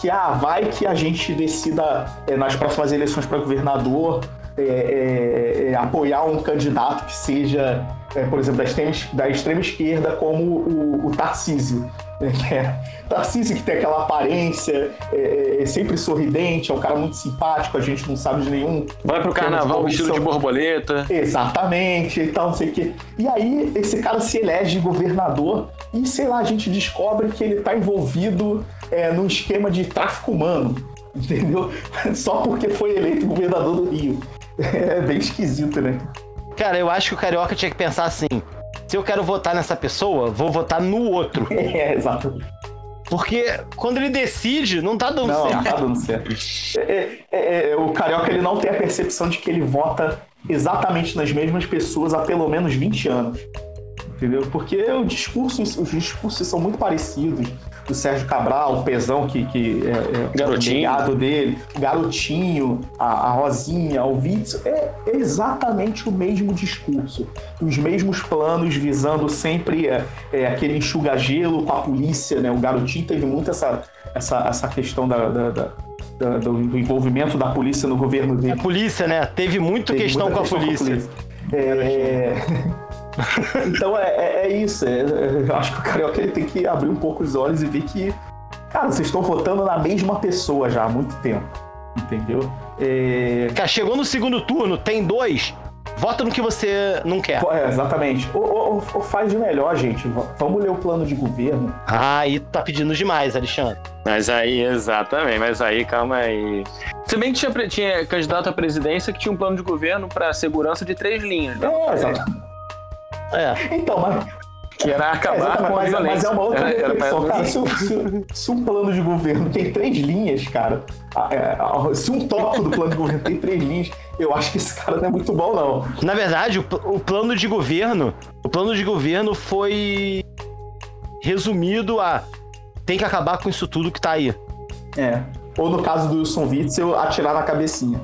que ah, vai que a gente decida é, nas próximas eleições para governador é, é, é, apoiar um candidato que seja... É, por exemplo, da extrema, da extrema esquerda, como o, o Tarcísio. É, Tarcísio que tem aquela aparência, é, é sempre sorridente, é um cara muito simpático, a gente não sabe de nenhum... Vai pro carnaval vestido de borboleta. Exatamente, e tal, não sei o quê. E aí, esse cara se elege governador e, sei lá, a gente descobre que ele tá envolvido é, num esquema de tráfico humano, entendeu? Só porque foi eleito governador do Rio. É bem esquisito, né? Cara, eu acho que o carioca tinha que pensar assim: se eu quero votar nessa pessoa, vou votar no outro. É, exato. Porque quando ele decide, não tá dando não, certo. Não, tá dando certo. É, é, é, o carioca ele não tem a percepção de que ele vota exatamente nas mesmas pessoas há pelo menos vinte anos. Entendeu? Porque o discurso, os discursos são muito parecidos. O Sérgio Cabral, o Pezão, que, que é, é o legado dele, o Garotinho, a, a Rosinha, o Witzel, é exatamente o mesmo discurso. Os mesmos planos visando sempre é, é, aquele enxuga-gelo com a polícia, né? O Garotinho teve muito essa, essa, essa questão da, da, da, da, do envolvimento da polícia no governo dele. A polícia, né? Teve muito teve questão, com a, questão com a polícia. É... Então é, é, é isso. É, eu acho que o carioca ele tem que abrir um pouco os olhos e ver que, cara, vocês estão votando na mesma pessoa já há muito tempo. Entendeu? É... Cara, chegou no segundo turno, tem dois, vota no que você não quer. É, exatamente. Ou, ou, ou faz de melhor, gente. Vamos ler o plano de governo. Ah, aí tá pedindo demais, Alexandre. Mas aí, exatamente. Mas aí, calma aí. Se bem que tinha, tinha candidato à presidência que tinha um plano de governo pra segurança de três linhas. Né? É, exatamente. É. Então, mas... Que era acabar é, com a violência. Mas é uma outra era, reflexão, era cara. Se, se, se um plano de governo tem três linhas, cara, se um tópico do plano de governo tem três linhas, eu acho que esse cara não é muito bom, não. Na verdade, o, o plano de governo, o plano de governo foi resumido a tem que acabar com isso tudo que tá aí. É. Ou no caso do Wilson Witzel, atirar na cabecinha.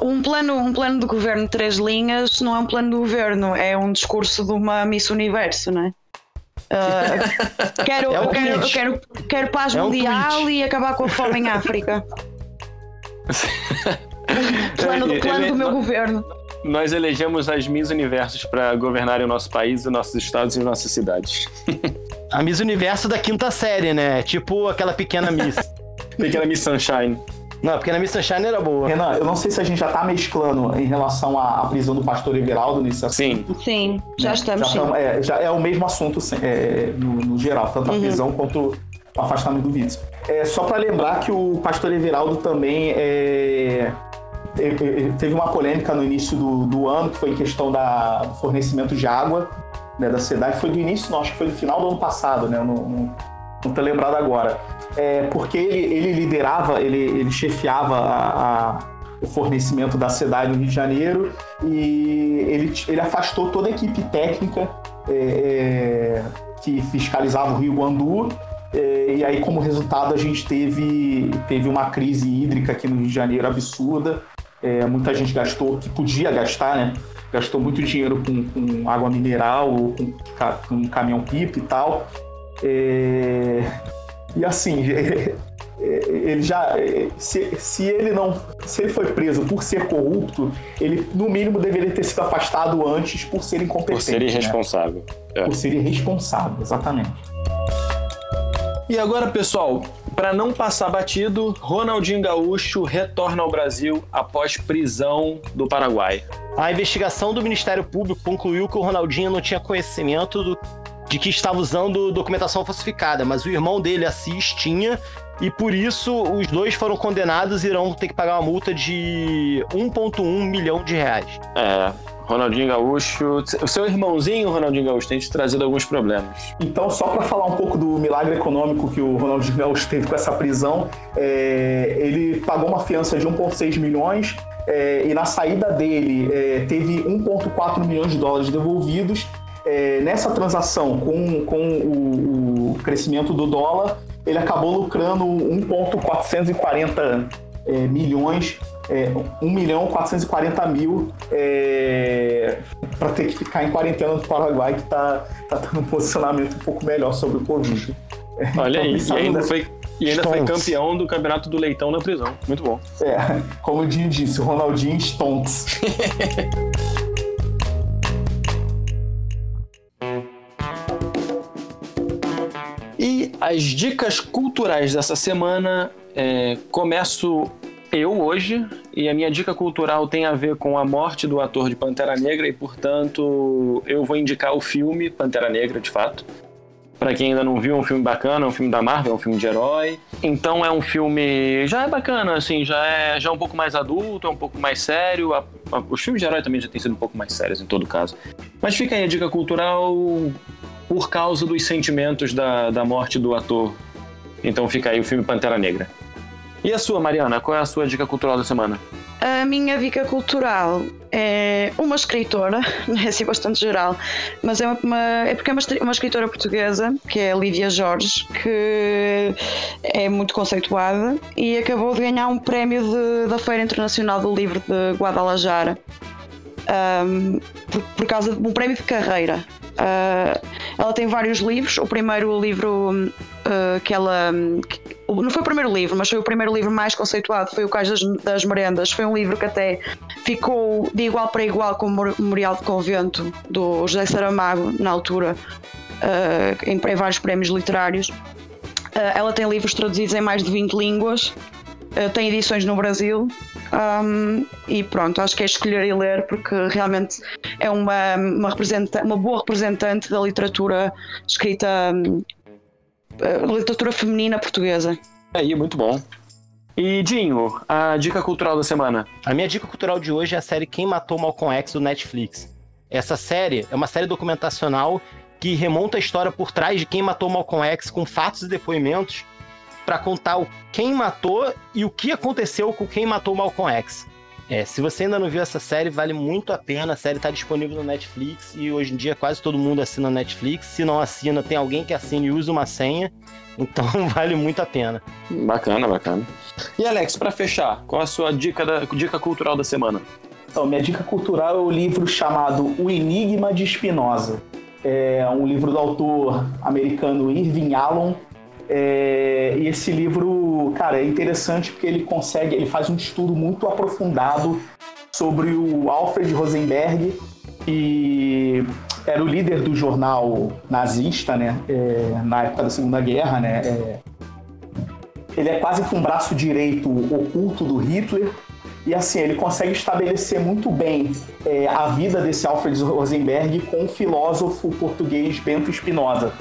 Um plano, um plano de governo de três linhas não é um plano de governo, é um discurso de uma Miss Universo, não é? Uh, quero, é um eu quero, eu quero, quero paz é mundial um e acabar com a fome em África. plano do, plano ele, do meu nós, governo. Nós elegemos as Miss Universos para governarem o nosso país, os nossos estados e as nossas cidades. A Miss Universo da quinta série, né? Tipo aquela pequena Miss. Pequena Miss Sunshine. Não, porque na Miss Sunshine era boa. Renan, eu não sei se a gente já tá mesclando em relação à, à prisão do Pastor Everaldo nesse assunto. Sim, sim, já estamos. Já, tam, é, já é o mesmo assunto é, no, no geral, tanto a uhum. prisão quanto o afastamento do Witzel. É, só para lembrar que o Pastor Everaldo também é, teve uma polêmica no início do, do ano, que foi em questão da, do fornecimento de água, né, da cidade. Foi do início, não, acho que foi do final do ano passado, né? No, no, não tô lembrado agora, é porque ele, ele liderava, ele, ele chefiava a, a, o fornecimento da cidade no Rio de Janeiro e ele, ele afastou toda a equipe técnica é, que fiscalizava o Rio Guandu é, e aí como resultado a gente teve, teve uma crise hídrica aqui no Rio de Janeiro absurda, é, muita gente gastou, que podia gastar, né? Gastou muito dinheiro com, com água mineral, com, com caminhão-pipa e tal. É... E assim, ele já se, se ele não se ele foi preso por ser corrupto, ele no mínimo deveria ter sido afastado antes por ser incompetente. Por ser irresponsável. Né? É. Por ser irresponsável, exatamente. E agora, pessoal, para não passar batido, Ronaldinho Gaúcho retorna ao Brasil após prisão do Paraguai. A investigação do Ministério Público concluiu que o Ronaldinho não tinha conhecimento do de que estava usando documentação falsificada, mas o irmão dele, Assis, tinha, e por isso os dois foram condenados e irão ter que pagar uma multa de um vírgula um milhão de reais. É, Ronaldinho Gaúcho, o seu irmãozinho Ronaldinho Gaúcho tem te trazido alguns problemas. Então, só para falar um pouco do milagre econômico que o Ronaldinho Gaúcho teve com essa prisão, é, ele pagou uma fiança de um vírgula seis milhões é, e na saída dele é, teve um vírgula quatro milhões de dólares devolvidos. É, nessa transação, com, com o, o crescimento do dólar, ele acabou lucrando um vírgula quatrocentos e quarenta é, milhões, é, um milhão quatrocentos e quarenta mil é, para ter que ficar em quarentena no Paraguai, que está tá tendo um posicionamento um pouco melhor sobre o Covid. Olha aí, e ainda dessa... foi... E ainda Stonks. Foi campeão do campeonato do Leitão na prisão. Muito bom. É, como o Dinho disse, o Ronaldinho Stonks. E as dicas culturais dessa semana, é, começo eu hoje, e a minha dica cultural tem a ver com a morte do ator de Pantera Negra, e portanto eu vou indicar o filme Pantera Negra, de fato. Pra quem ainda não viu, é um filme bacana, é um filme da Marvel, é um filme de herói. Então é um filme... já é bacana, assim, já é, já é um pouco mais adulto, é um pouco mais sério. A, a, os filmes de herói também já têm sido um pouco mais sérios, em todo caso. Mas fica aí a dica cultural por causa dos sentimentos da, da morte do ator. Então fica aí o filme Pantera Negra. E a sua, Mariana? Qual é a sua dica cultural da semana? A minha dica cultural é uma escritora, é assim bastante geral, mas é, uma, é porque é uma, uma escritora portuguesa, que é a Lídia Jorge, que é muito conceituada e acabou de ganhar um prémio de, da Feira Internacional do Livro de Guadalajara, um, por, por causa de um prémio de carreira. Uh, ela tem vários livros. O primeiro livro uh, que ela... Que, não foi o primeiro livro, mas foi o primeiro livro mais conceituado, foi o Cais das, das Merendas. Foi um livro que até ficou de igual para igual com o Memorial de Convento do José Saramago, na altura, uh, em, em vários prémios literários. Uh, ela tem livros traduzidos em mais de vinte línguas, uh, tem edições no Brasil. Um, e pronto, acho que é escolher e ler, porque realmente é uma, uma, representa- uma boa representante da literatura escrita, um, literatura feminina portuguesa. Aí, muito bom. E Dinho, a dica cultural da semana? A minha dica cultural de hoje é a série Quem Matou Malcolm X, do Netflix. Essa série é uma série documentacional que remonta a história por trás de quem matou Malcolm X, com fatos e depoimentos, para contar o quem matou e o que aconteceu com quem matou Malcolm X. É, se você ainda não viu essa série, vale muito a pena. A série está disponível no Netflix e hoje em dia quase todo mundo assina Netflix. Se não assina, tem alguém que assina e usa uma senha. Então vale muito a pena. Bacana, bacana. E Alex, para fechar, qual a sua dica, da, dica cultural da semana? Então, minha dica cultural é o livro chamado O Enigma de Spinoza. É um livro do autor americano Irving Allen. É, e esse livro, cara, é interessante porque ele consegue, ele faz um estudo muito aprofundado sobre o Alfred Rosenberg, que era o líder do jornal nazista, né, é, na época da Segunda Guerra, né, é, ele é quase que um braço direito oculto do Hitler, e assim, ele consegue estabelecer muito bem é, a vida desse Alfred Rosenberg com o filósofo português Bento Spinoza.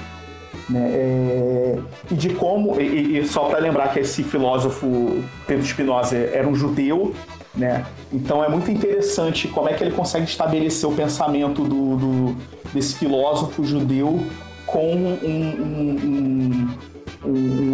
Né? É... e de como e, e só para lembrar que esse filósofo Pedro Spinoza era um judeu, né? Então é muito interessante como é que ele consegue estabelecer o pensamento do, do, desse filósofo judeu com um, um, um, um,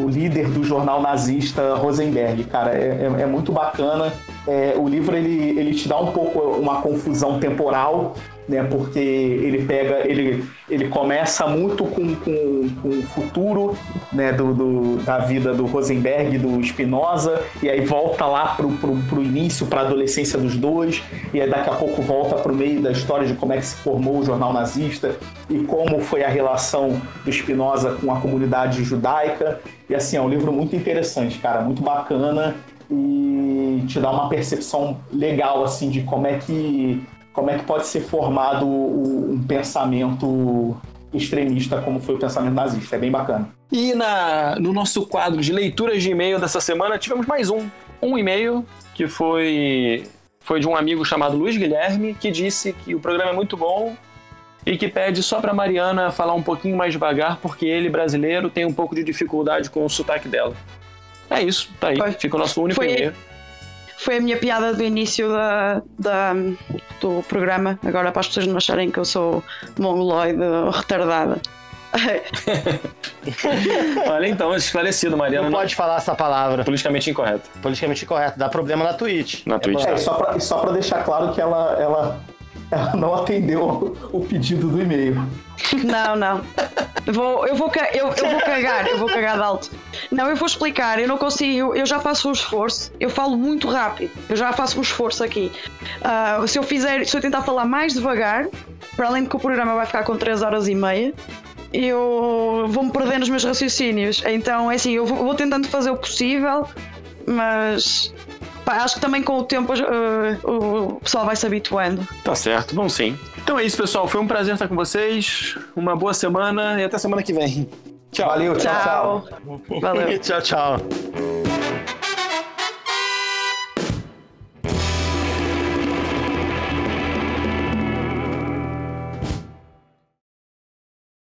um líder do jornal nazista Rosenberg. Cara, é, é, é muito bacana. É, o livro ele, ele te dá um pouco uma confusão temporal, né, porque ele pega, ele, ele começa muito com, com, com o futuro, né, do, do, da vida do Rosenberg, do Spinoza, e aí volta lá pro, pro, pro início, pra adolescência dos dois, e aí daqui a pouco volta pro meio da história de como é que se formou o jornal nazista e como foi a relação do Spinoza com a comunidade judaica. E assim, é um livro muito interessante, cara, muito bacana, e te dá uma percepção legal assim de como é que como é que pode ser formado um pensamento extremista como foi o pensamento nazista. É bem bacana. E na, no nosso quadro de leituras de e-mail dessa semana, tivemos mais um, um e-mail que foi, foi de um amigo chamado Luiz Guilherme, que disse que o programa é muito bom e que pede só para Mariana falar um pouquinho mais devagar, porque ele, brasileiro, tem um pouco de dificuldade com o sotaque dela. É isso, tá aí, foi, fica o nosso único e-mail. Foi a minha piada do início da, da, do programa, agora para as pessoas não acharem que eu sou mongoloide ou retardada. Olha, então, esclarecido, Mariana. Não pode falar essa palavra. Politicamente incorreto. Politicamente incorreto. Dá problema na Twitch. Na Twitch. É, só pra, só pra deixar claro que ela, ela, ela não atendeu o pedido do e-mail. Não, não. Vou, eu, vou, eu, eu vou cagar, eu vou cagar de alto. Não, eu vou explicar, eu não consigo, eu já faço um esforço, eu falo muito rápido, eu já faço um esforço aqui. Uh, se eu fizer, se eu tentar falar mais devagar, para além de que o programa vai ficar com três horas e meia, eu vou-me perder nos meus raciocínios. Então é assim, eu vou, vou tentando fazer o possível, mas pá, acho que também com o tempo uh, o pessoal vai se habituando. Tá certo, bom sim. Então é isso, pessoal, foi um prazer estar com vocês, uma boa semana e até semana que vem. Tchau, valeu, tchau, tchau. tchau. Valeu. Tchau, tchau.